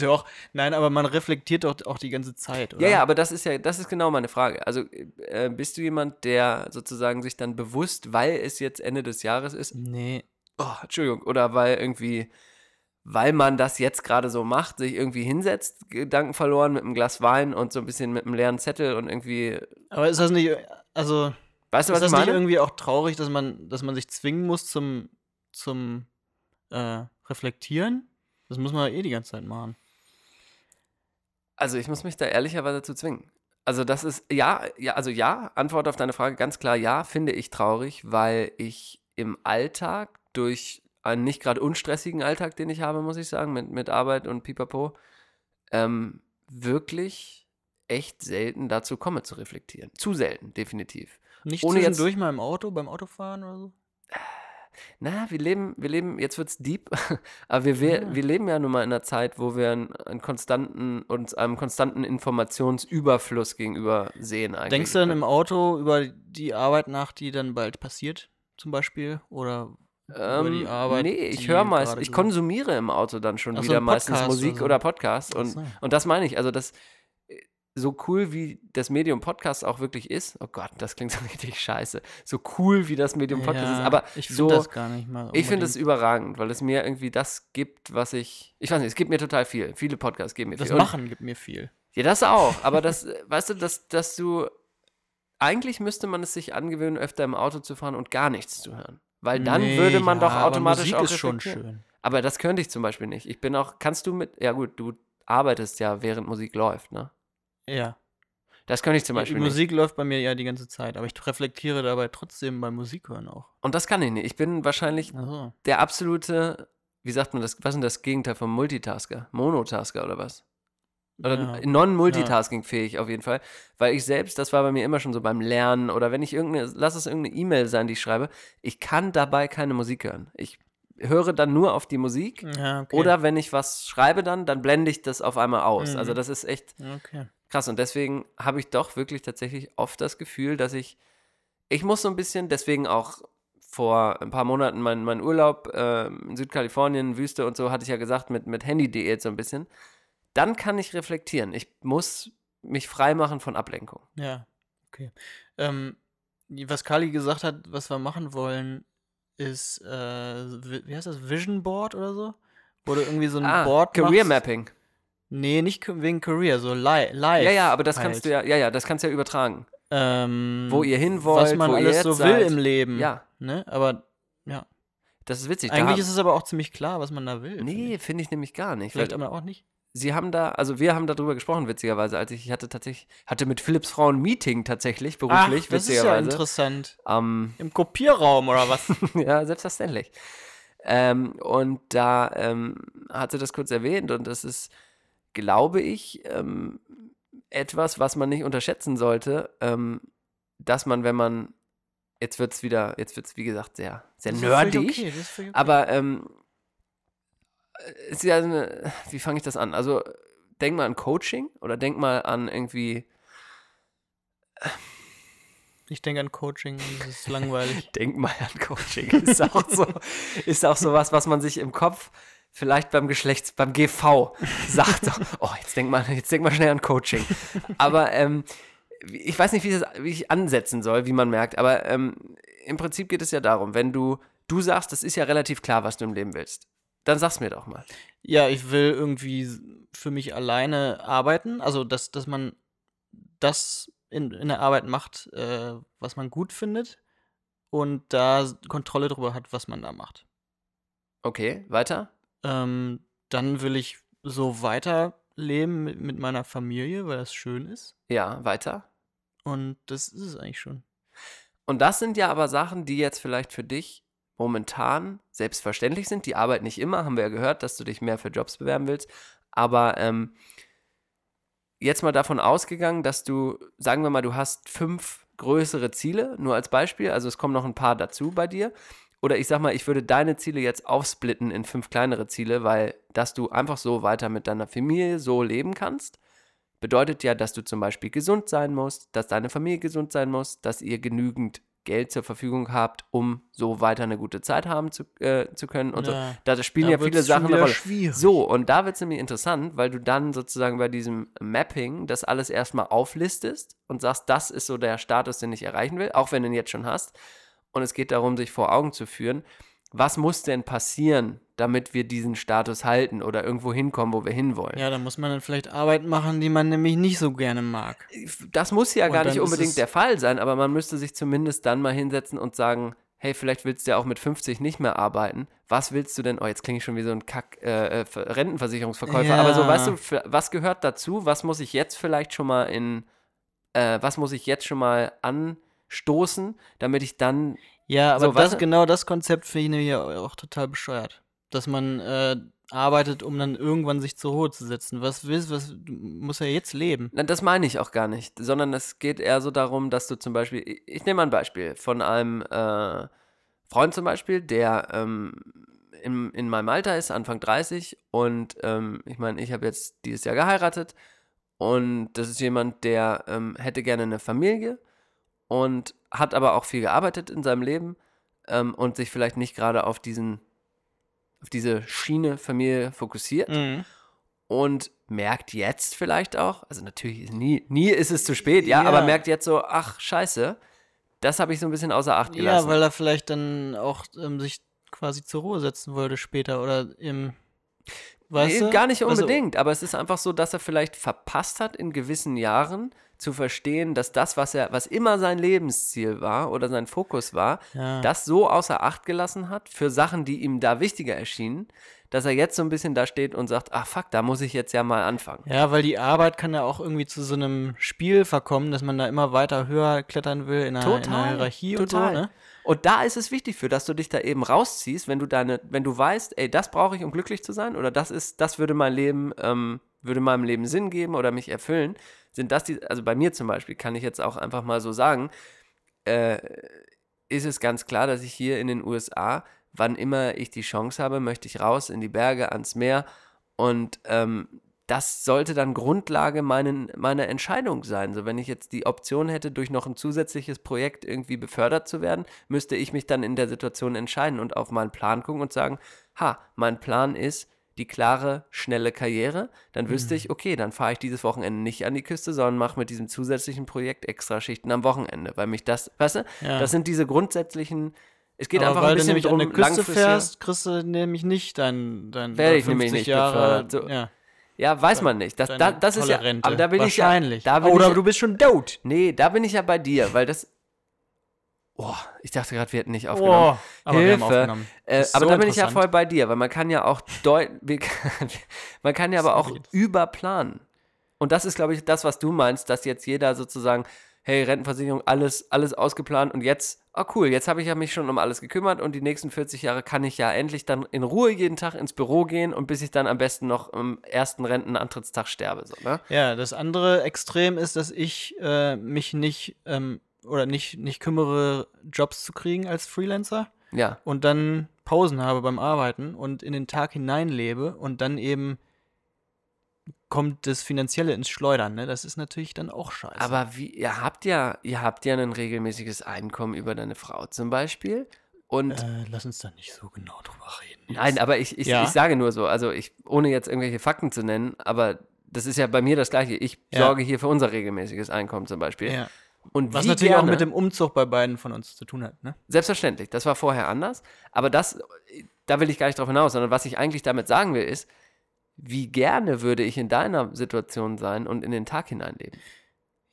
Doch, nein, aber man reflektiert doch auch die ganze Zeit, oder? Ja, ja, aber das ist ja, das ist genau meine Frage. Also äh, bist du jemand, der sozusagen sich dann bewusst, weil es jetzt Ende des Jahres ist? Nee. Oh, Entschuldigung. Oder weil irgendwie... weil man das jetzt gerade so macht, sich irgendwie hinsetzt, Gedanken verloren mit einem Glas Wein und so ein bisschen mit einem leeren Zettel und irgendwie... Aber ist das nicht, also... Weißt du, was ich meine? Ist das nicht irgendwie auch traurig, dass man, dass man sich zwingen muss zum, zum äh, Reflektieren? Das muss man ja eh die ganze Zeit machen. Also ich muss mich da ehrlicherweise zu zwingen. Also das ist, ja, ja, also ja, Antwort auf deine Frage, ganz klar ja, finde ich traurig, weil ich im Alltag durch... einen nicht gerade unstressigen Alltag, den ich habe, muss ich sagen, mit, mit Arbeit und Pipapo, ähm, wirklich echt selten dazu komme zu reflektieren. Zu selten, definitiv. Nicht Ohne zwischendurch jetzt, mal im Auto, beim Autofahren oder so? Na, wir leben, wir leben, jetzt wird's deep, aber wir, wir, ja. wir leben ja nun mal in einer Zeit, wo wir einen, einen konstanten, uns einem konstanten Informationsüberfluss gegenüber sehen eigentlich. Denkst du dann im Auto über die Arbeit nach, die dann bald passiert, zum Beispiel, oder... Ähm, Arbeit, nee, ich höre meist, ich konsumiere im Auto dann schon Ach, wieder so meistens Podcast Musik oder, so. oder Podcast und, so. und das meine ich, also das, so cool wie das Medium Podcast auch wirklich ist, oh Gott, das klingt so richtig scheiße, so cool wie das Medium Podcast ja, ist, aber ich finde so, das gar nicht mal unbedingt. Ich finde es überragend, weil es mir irgendwie das gibt, was ich, ich weiß nicht, es gibt mir total viel, viele Podcasts geben mir das viel. Das Machen und, gibt mir viel. Ja, das auch, aber das, weißt du, dass, dass du, eigentlich müsste man es sich angewöhnen, öfter im Auto zu fahren und gar nichts zu hören. Weil dann nee, würde man ja, doch automatisch aber Musik auch ist schon schön. Aber das könnte ich zum Beispiel nicht. Ich bin auch, kannst du mit, ja gut, du arbeitest ja, während Musik läuft, ne? Ja. Das könnte ich zum Beispiel die Musik nicht. Musik läuft bei mir ja die ganze Zeit, aber ich reflektiere dabei trotzdem beim Musik hören auch. Und das kann ich nicht. Ich bin wahrscheinlich so. der absolute, wie sagt man das, was ist denn das Gegenteil von Multitasker? Monotasker oder was? Oder ja. non-multitasking-fähig ja. auf jeden Fall, weil ich selbst, das war bei mir immer schon so beim Lernen oder wenn ich irgendeine, lass es irgendeine E-Mail sein, die ich schreibe, ich kann dabei keine Musik hören. Ich höre dann nur auf die Musik ja, okay. oder wenn ich was schreibe dann, dann blende ich das auf einmal aus. Mhm. Also das ist echt okay. krass und deswegen habe ich doch wirklich tatsächlich oft das Gefühl, dass ich, ich muss so ein bisschen, deswegen auch vor ein paar Monaten mein, mein Urlaub äh, in Südkalifornien, Wüste und so, hatte ich ja gesagt, mit, mit Handy-Diät so ein bisschen. Dann kann ich reflektieren. Ich muss mich freimachen von Ablenkung. Ja, okay. Ähm, was Kali gesagt hat, was wir machen wollen, ist, äh, wie heißt das, Vision Board oder so? Wo du irgendwie so ein ah, Board Career machst. Mapping. Nee, nicht wegen Career, so li- live. Ja, ja, aber das halt. kannst du ja, ja, ja, das kannst du ja übertragen. Ähm, wo ihr hin wollt, was man wo alles ihr so seid. Will im Leben. Ja. Ne? Aber, ja. Das ist witzig. Eigentlich da ist es aber auch ziemlich klar, was man da will. Nee, finde ich. Find ich nämlich gar nicht. Vielleicht aber auch nicht. Sie haben da, also wir haben darüber gesprochen, witzigerweise, als ich, ich hatte tatsächlich, hatte mit Philipps Frau ein Meeting tatsächlich, beruflich, Ach, das witzigerweise. Das ist ja interessant. Ähm, Im Kopierraum oder was? Ja, selbstverständlich. Ähm, und da ähm, hat sie das kurz erwähnt und das ist, glaube ich, ähm, etwas, was man nicht unterschätzen sollte, ähm, dass man, wenn man, jetzt wird's wieder, jetzt wird's wie gesagt sehr, sehr nerdig, okay, okay. aber ähm, ist ja eine, wie fange ich das an? Also, denk mal an Coaching oder denk mal an irgendwie. Ich denke an Coaching, das ist langweilig. Denk mal an Coaching. Ist auch so, ist auch so was, was man sich im Kopf vielleicht beim Geschlechts, beim G V sagt. Oh, jetzt denk mal, jetzt denk mal schnell an Coaching. Aber ähm, ich weiß nicht, wie, das, wie ich ansetzen soll, wie man merkt, aber ähm, im Prinzip geht es ja darum, wenn du, du sagst, das ist ja relativ klar, was du im Leben willst. Dann sag's mir doch mal. Ja, ich will irgendwie für mich alleine arbeiten. Also, dass, dass man das in, in der Arbeit macht, äh, was man gut findet und da Kontrolle darüber hat, was man da macht. Okay, weiter? Ähm, dann will ich so weiter leben mit, mit meiner Familie, weil das schön ist. Ja, weiter. Und das ist es eigentlich schon. Und das sind ja aber Sachen, die jetzt vielleicht für dich momentan selbstverständlich sind. Die Arbeit nicht immer, haben wir ja gehört, dass du dich mehr für Jobs bewerben willst. Aber ähm, jetzt mal davon ausgegangen, dass du, sagen wir mal, du hast fünf größere Ziele, nur als Beispiel. Also es kommen noch ein paar dazu bei dir. Oder ich sag mal, ich würde deine Ziele jetzt aufsplitten in fünf kleinere Ziele, weil dass du einfach so weiter mit deiner Familie so leben kannst, bedeutet ja, dass du zum Beispiel gesund sein musst, dass deine Familie gesund sein muss, dass ihr genügend Geld zur Verfügung habt, um so weiter eine gute Zeit haben zu, äh, zu können und ja, so. Da spielen da ja viele Sachen eine Rolle. Schwierig. So, und da wird es nämlich interessant, weil du dann sozusagen bei diesem Mapping das alles erstmal auflistest und sagst, das ist so der Status, den ich erreichen will, auch wenn du ihn jetzt schon hast. Und es geht darum, sich vor Augen zu führen, was muss denn passieren, damit wir diesen Status halten oder irgendwo hinkommen, wo wir hinwollen. Ja, da muss man dann vielleicht Arbeit machen, die man nämlich nicht so gerne mag. Das muss ja gar nicht unbedingt der Fall sein, aber man müsste sich zumindest dann mal hinsetzen und sagen, hey, vielleicht willst du ja auch mit fünfzig nicht mehr arbeiten. Was willst du denn? Oh, jetzt klinge ich schon wie so ein Kack, äh, Rentenversicherungsverkäufer. Ja. Aber so, weißt du, was gehört dazu? Was muss ich jetzt vielleicht schon mal in, äh, was muss ich jetzt schon mal an... stoßen, damit ich dann... Ja, aber so, das, genau das Konzept finde ich nämlich auch total bescheuert. Dass man äh, arbeitet, um dann irgendwann sich zur Ruhe zu setzen. Was willst du, was, du musst ja jetzt leben. Das meine ich auch gar nicht, sondern es geht eher so darum, dass du zum Beispiel, ich, ich nehme mal ein Beispiel von einem äh, Freund zum Beispiel, der ähm, in, in meinem Alter ist, Anfang dreißig und ähm, ich meine, ich habe jetzt dieses Jahr geheiratet und das ist jemand, der ähm, hätte gerne eine Familie, und hat aber auch viel gearbeitet in seinem Leben ähm, und sich vielleicht nicht gerade auf diesen, auf diese Schiene Familie fokussiert mhm. und merkt jetzt vielleicht auch, also natürlich ist nie, nie ist es zu spät, ja, ja. aber merkt jetzt so, ach scheiße, das habe ich so ein bisschen außer Acht gelassen. Ja, weil er vielleicht dann auch ähm, sich quasi zur Ruhe setzen wollte später oder im... Weißt du? Nee, gar nicht unbedingt, also, aber es ist einfach so, dass er vielleicht verpasst hat, in gewissen Jahren zu verstehen, dass das, was er, was immer sein Lebensziel war oder sein Fokus war, ja. das so außer Acht gelassen hat für Sachen, die ihm da wichtiger erschienen, dass er jetzt so ein bisschen da steht und sagt, ach fuck, da muss ich jetzt ja mal anfangen. Ja, weil die Arbeit kann ja auch irgendwie zu so einem Spiel verkommen, dass man da immer weiter höher klettern will in einer, total, in einer Hierarchie total. Und so, ne? Und da ist es wichtig für, dass du dich da eben rausziehst, wenn du deine, wenn du weißt, ey, das brauche ich, um glücklich zu sein, oder das ist, das würde mein Leben, ähm, würde meinem Leben Sinn geben oder mich erfüllen, sind das die, also bei mir zum Beispiel, kann ich jetzt auch einfach mal so sagen, äh, ist es ganz klar, dass ich hier in den U S A, wann immer ich die Chance habe, möchte ich raus in die Berge, ans Meer und ähm, das sollte dann Grundlage meinen, meiner Entscheidung sein. So, wenn ich jetzt die Option hätte, durch noch ein zusätzliches Projekt irgendwie befördert zu werden, müsste ich mich dann in der Situation entscheiden und auf meinen Plan gucken und sagen, ha, mein Plan ist die klare, schnelle Karriere. Dann wüsste mhm. ich, okay, dann fahre ich dieses Wochenende nicht an die Küste, sondern mache mit diesem zusätzlichen Projekt extra Schichten am Wochenende, weil mich das, weißt du, ja. das sind diese grundsätzlichen. Es geht aber einfach ein bisschen drum, langfristig. Weil du nämlich an eine Küste fährst, kriegst du nämlich nicht dein, dein werde ich nämlich nicht Jahre, befördert. So. Ja. Ja, weiß man nicht. Das, da, das ist ja. Rente. Aber da bin wahrscheinlich. Ich ja, da bin Oder ich, du bist schon tot. Nee, da bin ich ja bei dir, weil das. Oh, ich dachte gerade, wir hätten nicht aufgenommen. Oh, aber Hilfe. Wir haben aufgenommen. Äh, aber so da bin ich ja voll bei dir, weil man kann ja auch deutlich. man kann ja aber auch überplanen. Und das ist, glaube ich, das, was du meinst, dass jetzt jeder sozusagen, hey, Rentenversicherung, alles, alles ausgeplant und jetzt, oh cool, jetzt habe ich ja mich schon um alles gekümmert und die nächsten vierzig Jahre kann ich ja endlich dann in Ruhe jeden Tag ins Büro gehen und bis ich dann am besten noch am ersten Rentenantrittstag sterbe. So, ne? Ja, das andere Extrem ist, dass ich äh, mich nicht ähm, oder nicht, nicht kümmere, Jobs zu kriegen als Freelancer ja. und dann Pausen habe beim Arbeiten und in den Tag hineinlebe und dann eben kommt das Finanzielle ins Schleudern, ne? Das ist natürlich dann auch scheiße. Aber wie, ihr habt ja, ihr habt ja ein regelmäßiges Einkommen über deine Frau zum Beispiel. Und äh, lass uns da nicht so genau drüber reden. Jetzt. Nein, aber ich, ich, ja. ich sage nur so, also ich, ohne jetzt irgendwelche Fakten zu nennen, aber das ist ja bei mir das Gleiche. Ich ja. sorge hier für unser regelmäßiges Einkommen zum Beispiel. Ja. Und was natürlich gerne, auch mit dem Umzug bei beiden von uns zu tun hat, ne? Selbstverständlich, das war vorher anders. Aber das, da will ich gar nicht drauf hinaus, sondern was ich eigentlich damit sagen will, ist, wie gerne würde ich in deiner Situation sein und in den Tag hineinleben?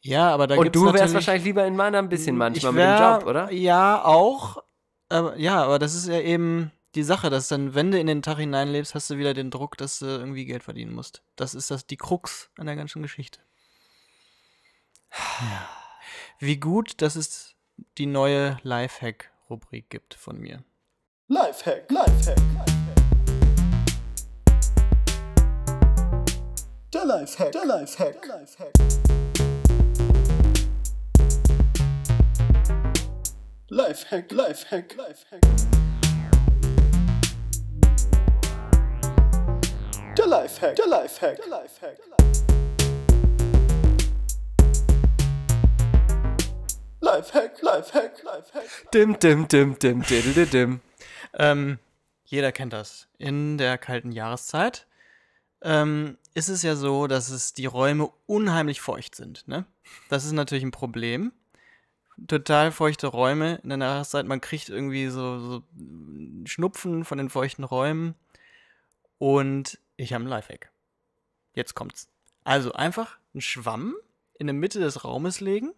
Ja, aber da gibt's natürlich... Und du wärst wahrscheinlich lieber in meiner ein bisschen manchmal wär, mit dem Job, oder? Ja, auch. Aber, ja, aber das ist ja eben... die Sache, dass dann, wenn du in den Tag hineinlebst, hast du wieder den Druck, dass du irgendwie Geld verdienen musst. Das ist das die Krux an der ganzen Geschichte. Ja. Wie gut, dass es die neue Lifehack-Rubrik gibt von mir. Lifehack, Lifehack, Lifehack. Der Lifehack, der Lifehack, der Lifehack. Lifehack, Lifehack, Lifehack. Der Lifehack, der Lifehack, der Lifehack. Lifehack, Lifehack, Lifehack. Dim, dim, dim, dim, dim, dim. ähm, jeder kennt das. In der kalten Jahreszeit ähm, ist es ja so, dass es die Räume unheimlich feucht sind. Ne? Das ist natürlich ein Problem. Total feuchte Räume in der Jahreszeit. Man kriegt irgendwie so, so Schnupfen von den feuchten Räumen. Und ich habe einen Lifehack. Jetzt kommt's. Also einfach einen Schwamm in der Mitte des Raumes legen.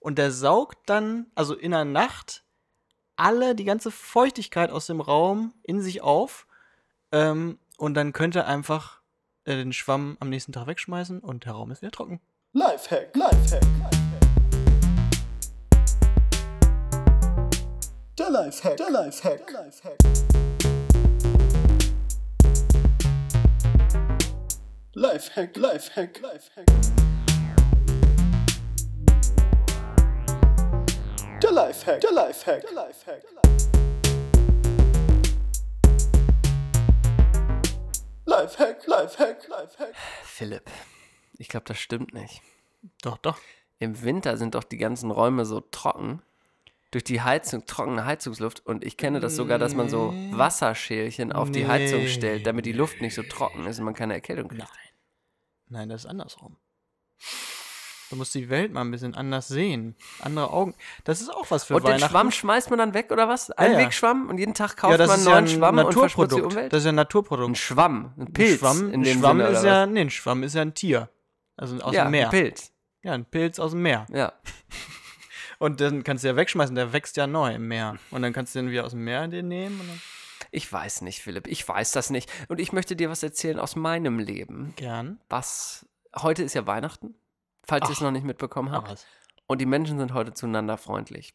Und der saugt dann, also in der Nacht, alle, die ganze Feuchtigkeit aus dem Raum in sich auf. Ähm, und dann könnt ihr einfach äh, den Schwamm am nächsten Tag wegschmeißen und der Raum ist wieder trocken. Lifehack, Lifehack, Lifehack. Der Lifehack, der Lifehack, der Lifehack. Lifehack, Lifehack, Lifehack. Der Lifehack, der Lifehack, der Lifehack. Lifehack, Lifehack, Lifehack. Philipp, ich glaube, das stimmt nicht. Doch, doch. Im Winter sind doch die ganzen Räume so trocken. Durch die Heizung, trockene Heizungsluft. Und ich kenne das sogar, dass man so Wasserschälchen auf nee. die Heizung stellt, damit die Luft nicht so trocken ist und man keine Erkältung kriegt. Nein, Nein das ist andersrum. Du musst die Welt mal ein bisschen anders sehen. Andere Augen. Das ist auch was für und Weihnachten. Und den Schwamm schmeißt man dann weg oder was? Einwegschwamm ja, ja. und jeden Tag kauft ja, man einen neuen ja ein Schwamm Naturprodukt. Und verschmutzt die Umwelt? Das ist ja ein Naturprodukt. Ein Schwamm, ein Pilz. Ein Schwamm, in dem Schwamm Sinne, ist ja, nee, ein Schwamm ist ja ein Tier. Also aus ja, dem Meer. Ja, ein Pilz. Ja, ein Pilz aus dem Meer. Ja. Und dann kannst du ja wegschmeißen, der wächst ja neu im Meer. Und dann kannst du den wieder aus dem Meer den nehmen. Und dann ich weiß nicht, Philipp, ich weiß das nicht. Und ich möchte dir was erzählen aus meinem Leben. Gern. Was, heute ist ja Weihnachten. Falls ihr es noch nicht mitbekommen habt. Und die Menschen sind heute zueinander freundlich.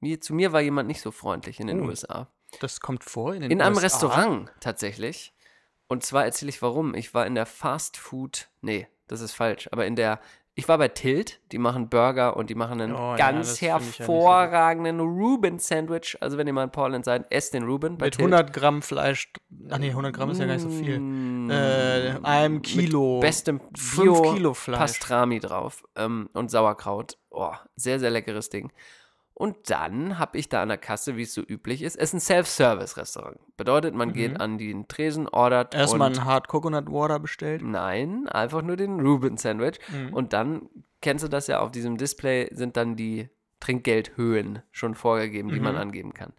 Mir, zu mir war jemand nicht so freundlich in den oh, U S A. Das kommt vor in den in U S A? In einem Restaurant tatsächlich. Und zwar erzähle ich warum. Ich war in der Fast Food, nee, das ist falsch, aber in der, ich war bei Tilt, die machen Burger und die machen einen oh, ganz ja, hervorragenden ja so Reuben-Sandwich. Also wenn ihr mal in Portland seid, esst den Reuben bei mit Tilt. hundert Gramm Fleisch, ach nee, hundert Gramm ist ja gar nicht so viel. Äh, einem Kilo. Mit bestem Bio Pastrami drauf ähm, und Sauerkraut. Oh, sehr, sehr leckeres Ding. Und dann habe ich da an der Kasse, wie es so üblich ist, ist ein Self-Service-Restaurant. Bedeutet, man mhm. geht an den Tresen, ordert erstmal ein Hard Coconut Water bestellt. Nein, einfach nur den Reuben-Sandwich. Mhm. Und dann, kennst du das ja, auf diesem Display sind dann die Trinkgeldhöhen schon vorgegeben, die mhm. man angeben kann.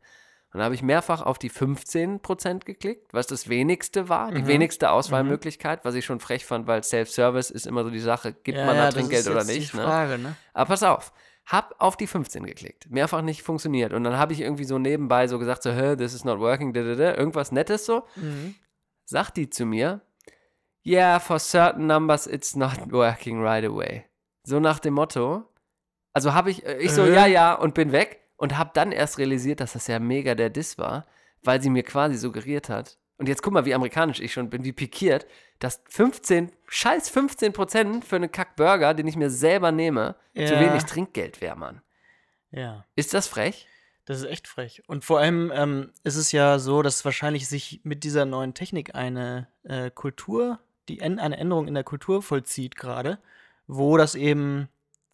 Und da habe ich mehrfach auf die fünfzehn Prozent geklickt, was das wenigste war, die mhm. wenigste Auswahlmöglichkeit, was ich schon frech fand, weil Self-Service ist immer so die Sache, gibt ja, man da ja, Trinkgeld oder nicht. Die Frage, ne? Ne? Aber pass auf, hab auf die fünfzehn geklickt, mehrfach nicht funktioniert. Und dann habe ich irgendwie so nebenbei so gesagt, so, hey, this is not working, dadada, irgendwas Nettes so. Mhm. Sagt die zu mir, yeah, for certain numbers it's not working right away. So nach dem Motto, also habe ich, ich so, äh. ja, ja, und bin weg. Und habe dann erst realisiert, dass das ja mega der Diss war, weil sie mir quasi suggeriert hat. Und jetzt guck mal, wie amerikanisch ich schon bin, wie pikiert, dass fünfzehn, scheiß fünfzehn Prozent für einen Kackburger, den ich mir selber nehme, ja. zu wenig Trinkgeld wäre, Mann. Ja. Ist das frech? Das ist echt frech. Und vor allem ähm, ist es ja so, dass wahrscheinlich sich mit dieser neuen Technik eine äh, Kultur, die eine Änderung in der Kultur vollzieht gerade, wo das eben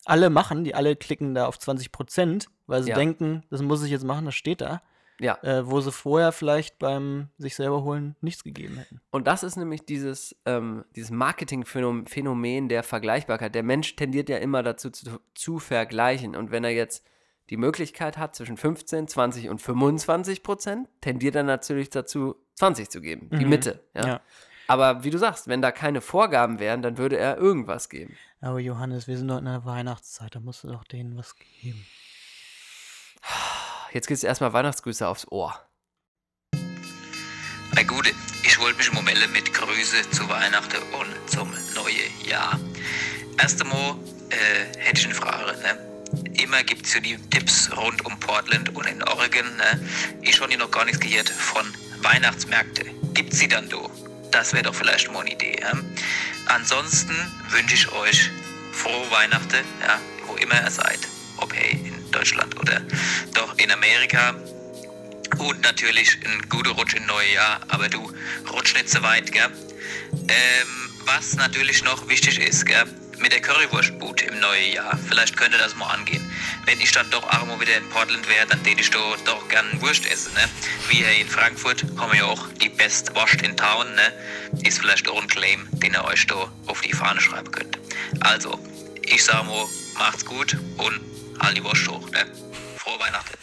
alle machen, die alle klicken da auf zwanzig Prozent, weil sie ja. denken, das muss ich jetzt machen, das steht da. Ja. Äh, wo sie vorher vielleicht beim sich selber holen nichts gegeben hätten. Und das ist nämlich dieses, ähm, dieses Marketing-Phänomen der Vergleichbarkeit. Der Mensch tendiert ja immer dazu zu, zu vergleichen. Und wenn er jetzt die Möglichkeit hat, zwischen fünfzehn, zwanzig und fünfundzwanzig Prozent, tendiert er natürlich dazu, zwanzig zu geben, mhm. die Mitte. Ja. ja. Aber wie du sagst, wenn da keine Vorgaben wären, dann würde er irgendwas geben. Aber Johannes, wir sind doch in der Weihnachtszeit, da musst du doch denen was geben. Jetzt geht's erstmal Weihnachtsgrüße aufs Ohr. Na gut, ich wollte mich mal melden mit Grüße zu Weihnachten und zum neuen Jahr. Erst einmal äh, hätte ich eine Frage. Ne? Immer gibt es ja die Tipps rund um Portland und in Oregon. Ne? Ich habe noch gar nichts gehört von Weihnachtsmärkten. Gibt sie dann do? Das wäre doch vielleicht mal eine Idee. Ja? Ansonsten wünsche ich euch frohe Weihnachten, ja, wo immer ihr seid. Ob hey in Deutschland oder doch in Amerika. Und natürlich ein guter Rutsch in neue Jahr, aber du rutsch nicht so weit, gell? Ähm, was natürlich noch wichtig ist, gell? Mit der Currywurstbude im neuen Jahr, vielleicht könnte das mal angehen. Wenn ich dann doch auch wieder in Portland wäre, dann würde ich doch, doch gerne Wurst essen, ne? Wie hier in Frankfurt haben wir ja auch die Best Wurst in Town, ne? Ist vielleicht auch ein Claim, den ihr euch da auf die Fahne schreiben könnt. Also, ich sag mal, macht's gut und halt die Wurst hoch, ne? Frohe Weihnachten.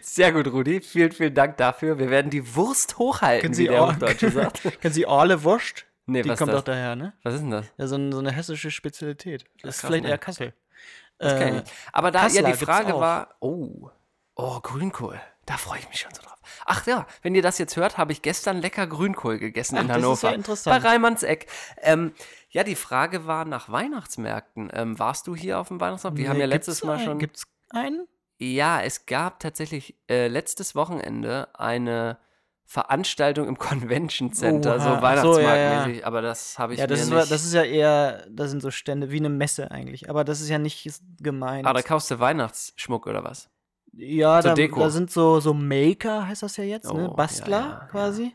Sehr gut, Rudi. Vielen, vielen Dank dafür. Wir werden die Wurst hochhalten, können wie Sie der auch, Deutsche sagt. Können Sie Orle Wurst? Nee, die was kommt doch daher, ne? Was ist denn das? Ja, so, ein, so eine hessische Spezialität. Das ist vielleicht eher Kassel. Das kann ich nicht. Aber da Kassler ja die Frage war, oh, oh, Grünkohl. Da freue ich mich schon so drauf. Ach ja, wenn ihr das jetzt hört, habe ich gestern lecker Grünkohl gegessen Ach, in Hannover. Das ist ja interessant. Bei Reimanns-Eck. Ähm, ja, die Frage war nach Weihnachtsmärkten. Ähm, warst du hier auf dem Weihnachtsmarkt? Wir nee, haben ja letztes Mal einen? schon... Gibt's einen? Ja, es gab tatsächlich äh, letztes Wochenende eine Veranstaltung im Convention Center, Oha. so weihnachtsmarktmäßig, so, ja, ja. aber das habe ich ja, mir das ist, nicht. Das ist ja eher, das sind so Stände wie eine Messe eigentlich, aber das ist ja nicht gemeint. Ah, da kaufst du Weihnachtsschmuck oder was? Ja, da, da sind so, so Maker, heißt das ja jetzt, oh, ne? Bastler ja, ja, quasi. Ja.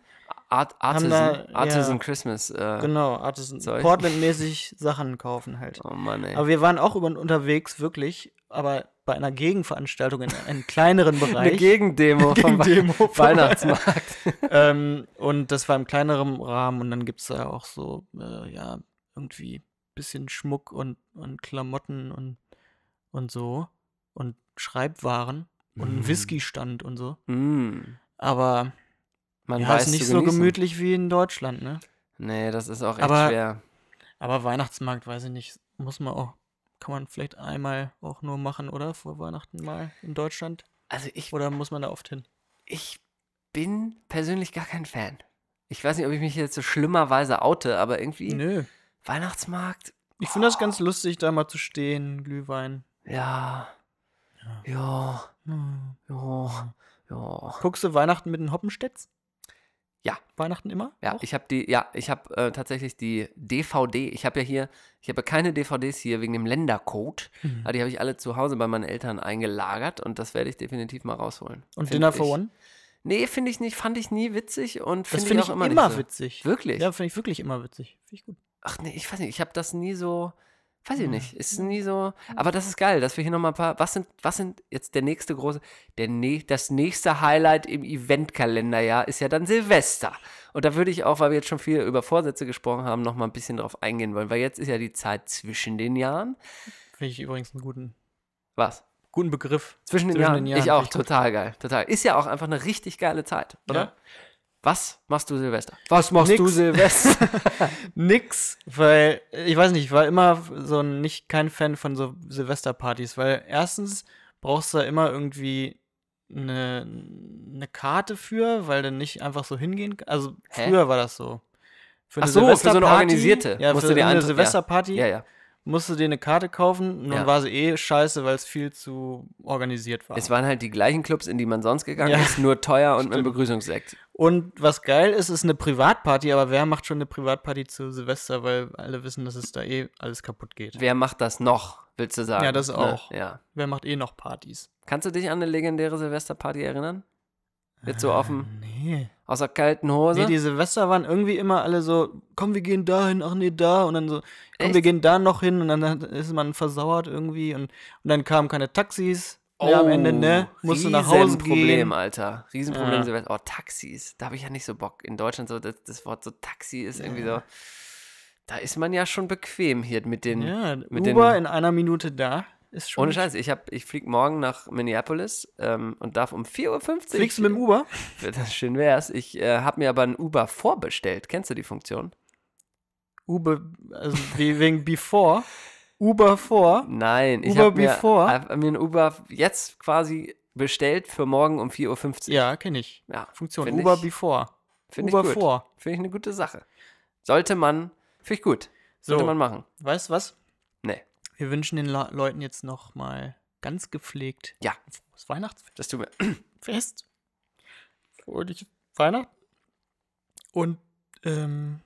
Art, Artisan, da, Artisan ja, Christmas. Äh, genau, Artisan, Portland-mäßig Sachen kaufen halt. Oh Mann, ey. Aber wir waren auch über, unterwegs, wirklich, aber bei einer Gegenveranstaltung in einem kleineren Bereich. Eine Gegendemo vom Wei- Weihnachtsmarkt. ähm, und das war im kleineren Rahmen und dann gibt es da auch so, äh, ja, irgendwie bisschen Schmuck und, und Klamotten und, und so und Schreibwaren mm. und einen Whisky-Stand und so. Mm. Aber man ja, weiß ist nicht so gemütlich wie in Deutschland, ne? Nee, das ist auch echt aber, schwer. Aber Weihnachtsmarkt, weiß ich nicht, muss man auch, kann man vielleicht einmal auch nur machen, oder? Vor Weihnachten mal in Deutschland? Also ich... Oder muss man da oft hin? Ich bin persönlich gar kein Fan. Ich weiß nicht, ob ich mich jetzt so schlimmerweise oute, aber irgendwie... Nö. Weihnachtsmarkt... Ich oh. finde das ganz lustig, da mal zu stehen, Glühwein. Ja. Ja. Ja. Ja. ja. Guckst du Weihnachten mit den Hoppenstädts? Ja. Weihnachten immer? Ja, auch? ich habe die, ja, ich habe äh, tatsächlich die D V D. Ich habe ja hier, ich habe ja keine D V Ds hier wegen dem Ländercode. Mhm. Aber die habe ich alle zu Hause bei meinen Eltern eingelagert und das werde ich definitiv mal rausholen. Und Dinner for One? Nee, finde ich nicht, fand ich nie witzig und finde find ich auch immer, immer nicht so. witzig. Wirklich? Ja, finde ich wirklich immer witzig. Finde ich gut. Ach nee, ich weiß nicht, ich habe das nie so, weiß ich mhm. nicht, ist nie so, aber das ist geil, dass wir hier nochmal ein paar, was sind, was sind jetzt der nächste große, der ne, das nächste Highlight im Eventkalenderjahr ist ja dann Silvester. Und da würde ich auch, weil wir jetzt schon viel über Vorsätze gesprochen haben, nochmal ein bisschen drauf eingehen wollen, weil jetzt ist ja die Zeit zwischen den Jahren. Finde ich übrigens einen guten. Was? Guten Begriff. Zwischen den, zwischen Jahren. den Jahren. Ich auch, ich total gut. geil, total. Ist ja auch einfach eine richtig geile Zeit, oder? Ja. Was machst du Silvester? Was machst Nix. du Silvester? Nix, weil, ich weiß nicht, ich war immer so nicht kein Fan von so Silvesterpartys, weil erstens brauchst du da immer irgendwie eine, eine Karte für, weil du nicht einfach so hingehen kannst. Also Hä? früher war das so. Für Ach so, für so eine organisierte. Ja, musst für du dir eine Eintritt, Silvesterparty ja. Ja, ja. musst du dir eine Karte kaufen und dann ja. war sie eh scheiße, weil es viel zu organisiert war. Es waren halt die gleichen Clubs, in die man sonst gegangen ja. ist, nur teuer und mit Begrüßungssekt. Und was geil ist, ist eine Privatparty, aber wer macht schon eine Privatparty zu Silvester, weil alle wissen, dass es da eh alles kaputt geht. Wer macht das noch, willst du sagen? Ja, das auch. Ne? Ja. Wer macht eh noch Partys? Kannst du dich an eine legendäre Silvesterparty erinnern? Jetzt so offen? Ah, nee. Aus der kalten Hose? Nee, die Silvester waren irgendwie immer alle so, komm, wir gehen da hin, ach nee, da. Und dann so, komm, Echt? wir gehen da noch hin. Und dann ist man versauert irgendwie. Und, und dann kamen keine Taxis. Oh, ja, am Ende, ne? Musst du nach Hause gehen. Riesenproblem, Alter. Riesenproblem, ja. Silvester. Oh, Taxis. Da habe ich ja nicht so Bock. In Deutschland so, das, das Wort so Taxi ist irgendwie ja. so, da ist man ja schon bequem hier mit den... Ja, mit Uber den, in einer Minute da. Ohne Scheiß, ich, ich fliege morgen nach Minneapolis ähm, und darf um vier Uhr fünfzig... Fliegst du mit dem Uber? Das schön wär's. Ich äh, habe mir aber einen Uber vorbestellt. Kennst du die Funktion? Uber, also wegen Before? Uber vor? Nein, ich habe mir, hab mir einen Uber jetzt quasi bestellt für morgen um vier Uhr fünfzig. Ja, kenne ich. Ja, Funktion Uber ich, before. Finde ich gut. Vor. Finde ich eine gute Sache. Sollte man, finde ich gut. Sollte so, man machen. Weißt du was? Nee. Wir wünschen den La- Leuten jetzt noch mal ganz gepflegt. Ja. Frohes Weihnachtsfest. Das tun wir. Fest. Fröhliche Weihnachten. Und, ähm...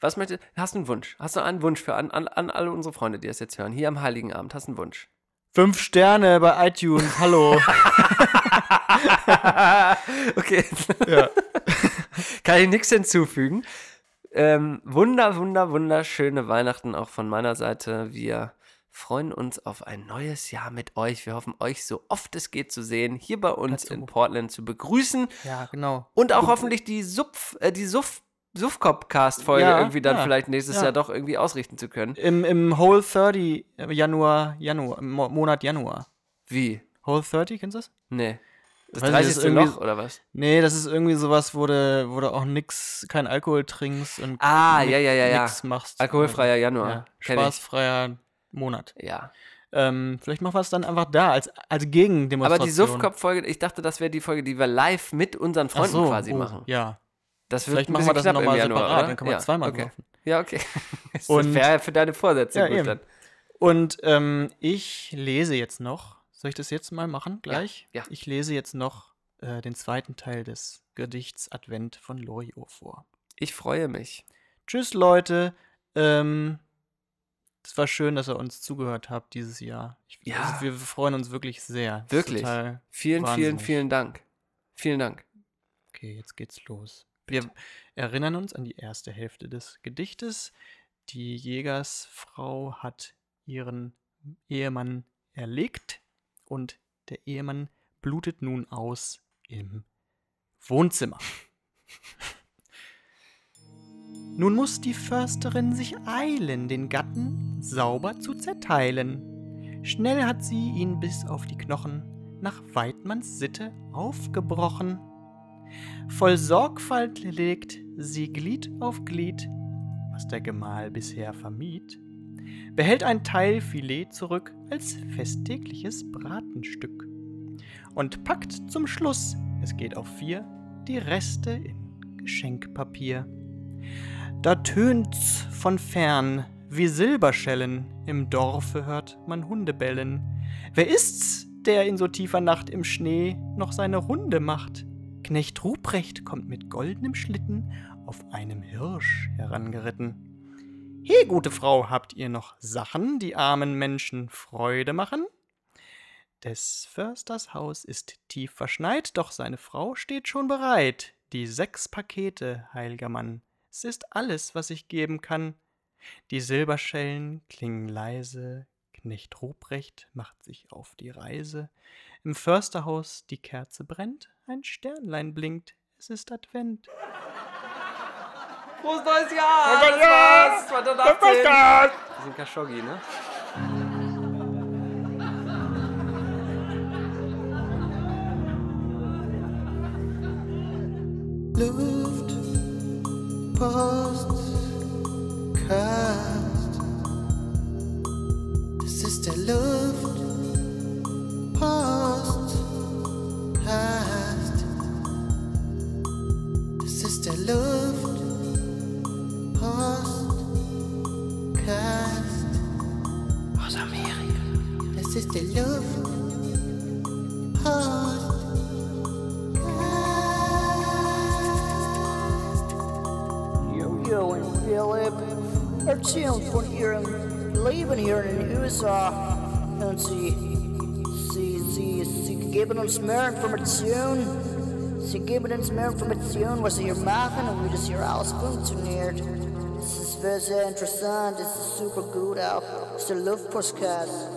Was möchtest du? Hast du einen Wunsch? Hast du einen Wunsch für an, an, an alle unsere Freunde, die das jetzt hören? Hier am Heiligen Abend. Hast du einen Wunsch? Fünf Sterne bei iTunes. Hallo. Okay. Ja. Kann ich nichts hinzufügen. Ähm, wunder, wunder, wunderschöne Weihnachten auch von meiner Seite. Wir freuen uns auf ein neues Jahr mit euch. Wir hoffen, euch so oft es geht zu sehen, hier bei uns Dazu. in Portland zu begrüßen. Ja, genau. Und auch hoffentlich die Suff, äh, die Suff, Suffcopcast-Folge ja, irgendwie dann ja, vielleicht nächstes ja. Jahr doch irgendwie ausrichten zu können. Im, im Whole dreißig Januar, Januar, im Monat Januar. Wie? Whole dreißig, kennst du das? Nee. Das weiß dreißigste. Ich, das irgendwie, noch, oder was? Nee, das ist irgendwie sowas, wo du, wo du auch nix, kein Alkohol trinkst und ah, nix, ja, ja, ja, ja. nix machst. Alkoholfreier Januar. Ja, spaßfreier Monat. Ja. Ähm, vielleicht machen wir es dann einfach da, als, als Gegendemonstration. Aber die Suffkopf-Folge, ich dachte, das wäre die Folge, die wir live mit unseren Freunden so, quasi oh, machen. Ja. Das vielleicht machen wir das nochmal separat, oder? Dann können wir ja, zweimal okay. laufen. Ja, okay. Das wäre für deine Vorsätze ja, gut eben. Dann. Und ähm, ich lese jetzt noch, soll ich das jetzt mal machen gleich? Ja. ja. Ich lese jetzt noch äh, den zweiten Teil des Gedichts Advent von Loriot vor. Ich freue mich. Tschüss, Leute. Ähm, es war schön, dass ihr uns zugehört habt dieses Jahr. Ich, ja. Also, wir freuen uns wirklich sehr. Wirklich. Vielen, wahnsinnig. vielen, vielen Dank. Vielen Dank. Okay, jetzt geht's los. Wir erinnern uns an die erste Hälfte des Gedichtes. Die Jägersfrau hat ihren Ehemann erlegt und der Ehemann blutet nun aus im Wohnzimmer. Nun muss die Försterin sich eilen, den Gatten sauber zu zerteilen. Schnell hat sie ihn bis auf die Knochen nach Weidmanns Sitte aufgebrochen. Voll Sorgfalt legt sie Glied auf Glied, was der Gemahl bisher vermied, behält ein Teil Filet zurück als festtägliches Bratenstück und packt zum Schluss, es geht auf vier, die Reste in Geschenkpapier. Da tönt's von fern wie Silberschellen, im Dorfe hört man Hunde bellen. Wer ist's, der in so tiefer Nacht im Schnee noch seine Runde macht? Knecht Ruprecht kommt mit goldenem Schlitten auf einem Hirsch herangeritten. He, gute Frau, habt ihr noch Sachen, die armen Menschen Freude machen? Des Försters Haus ist tief verschneit, doch seine Frau steht schon bereit. Die sechs Pakete, heilger Mann, es ist alles, was ich geben kann. Die Silberschellen klingen leise, Knecht Ruprecht macht sich auf die Reise. Im Försterhaus die Kerze brennt, ein Sternlein blinkt, es ist Advent. Frohes neues Jahr! Das war's! zweitausendachtzehn! Wir sind Khashoggi, ne? Luft, Post, Cast. Das ist der Luft, Post, Cast. Der Luftpostcast aus Amerika. Das ist der Luftpostcast. Jojo und Philipp erzählen von ihrem Leben hier in den U S A. Und sie, sie, sie, sie geben uns mehr Informationen. Sie geben uns mehr Informationen, was sie hier machen und wie das hier alles funktioniert. Es ist sehr, sehr interessant, es ist super gut auch. Es ist der Luftpostcast.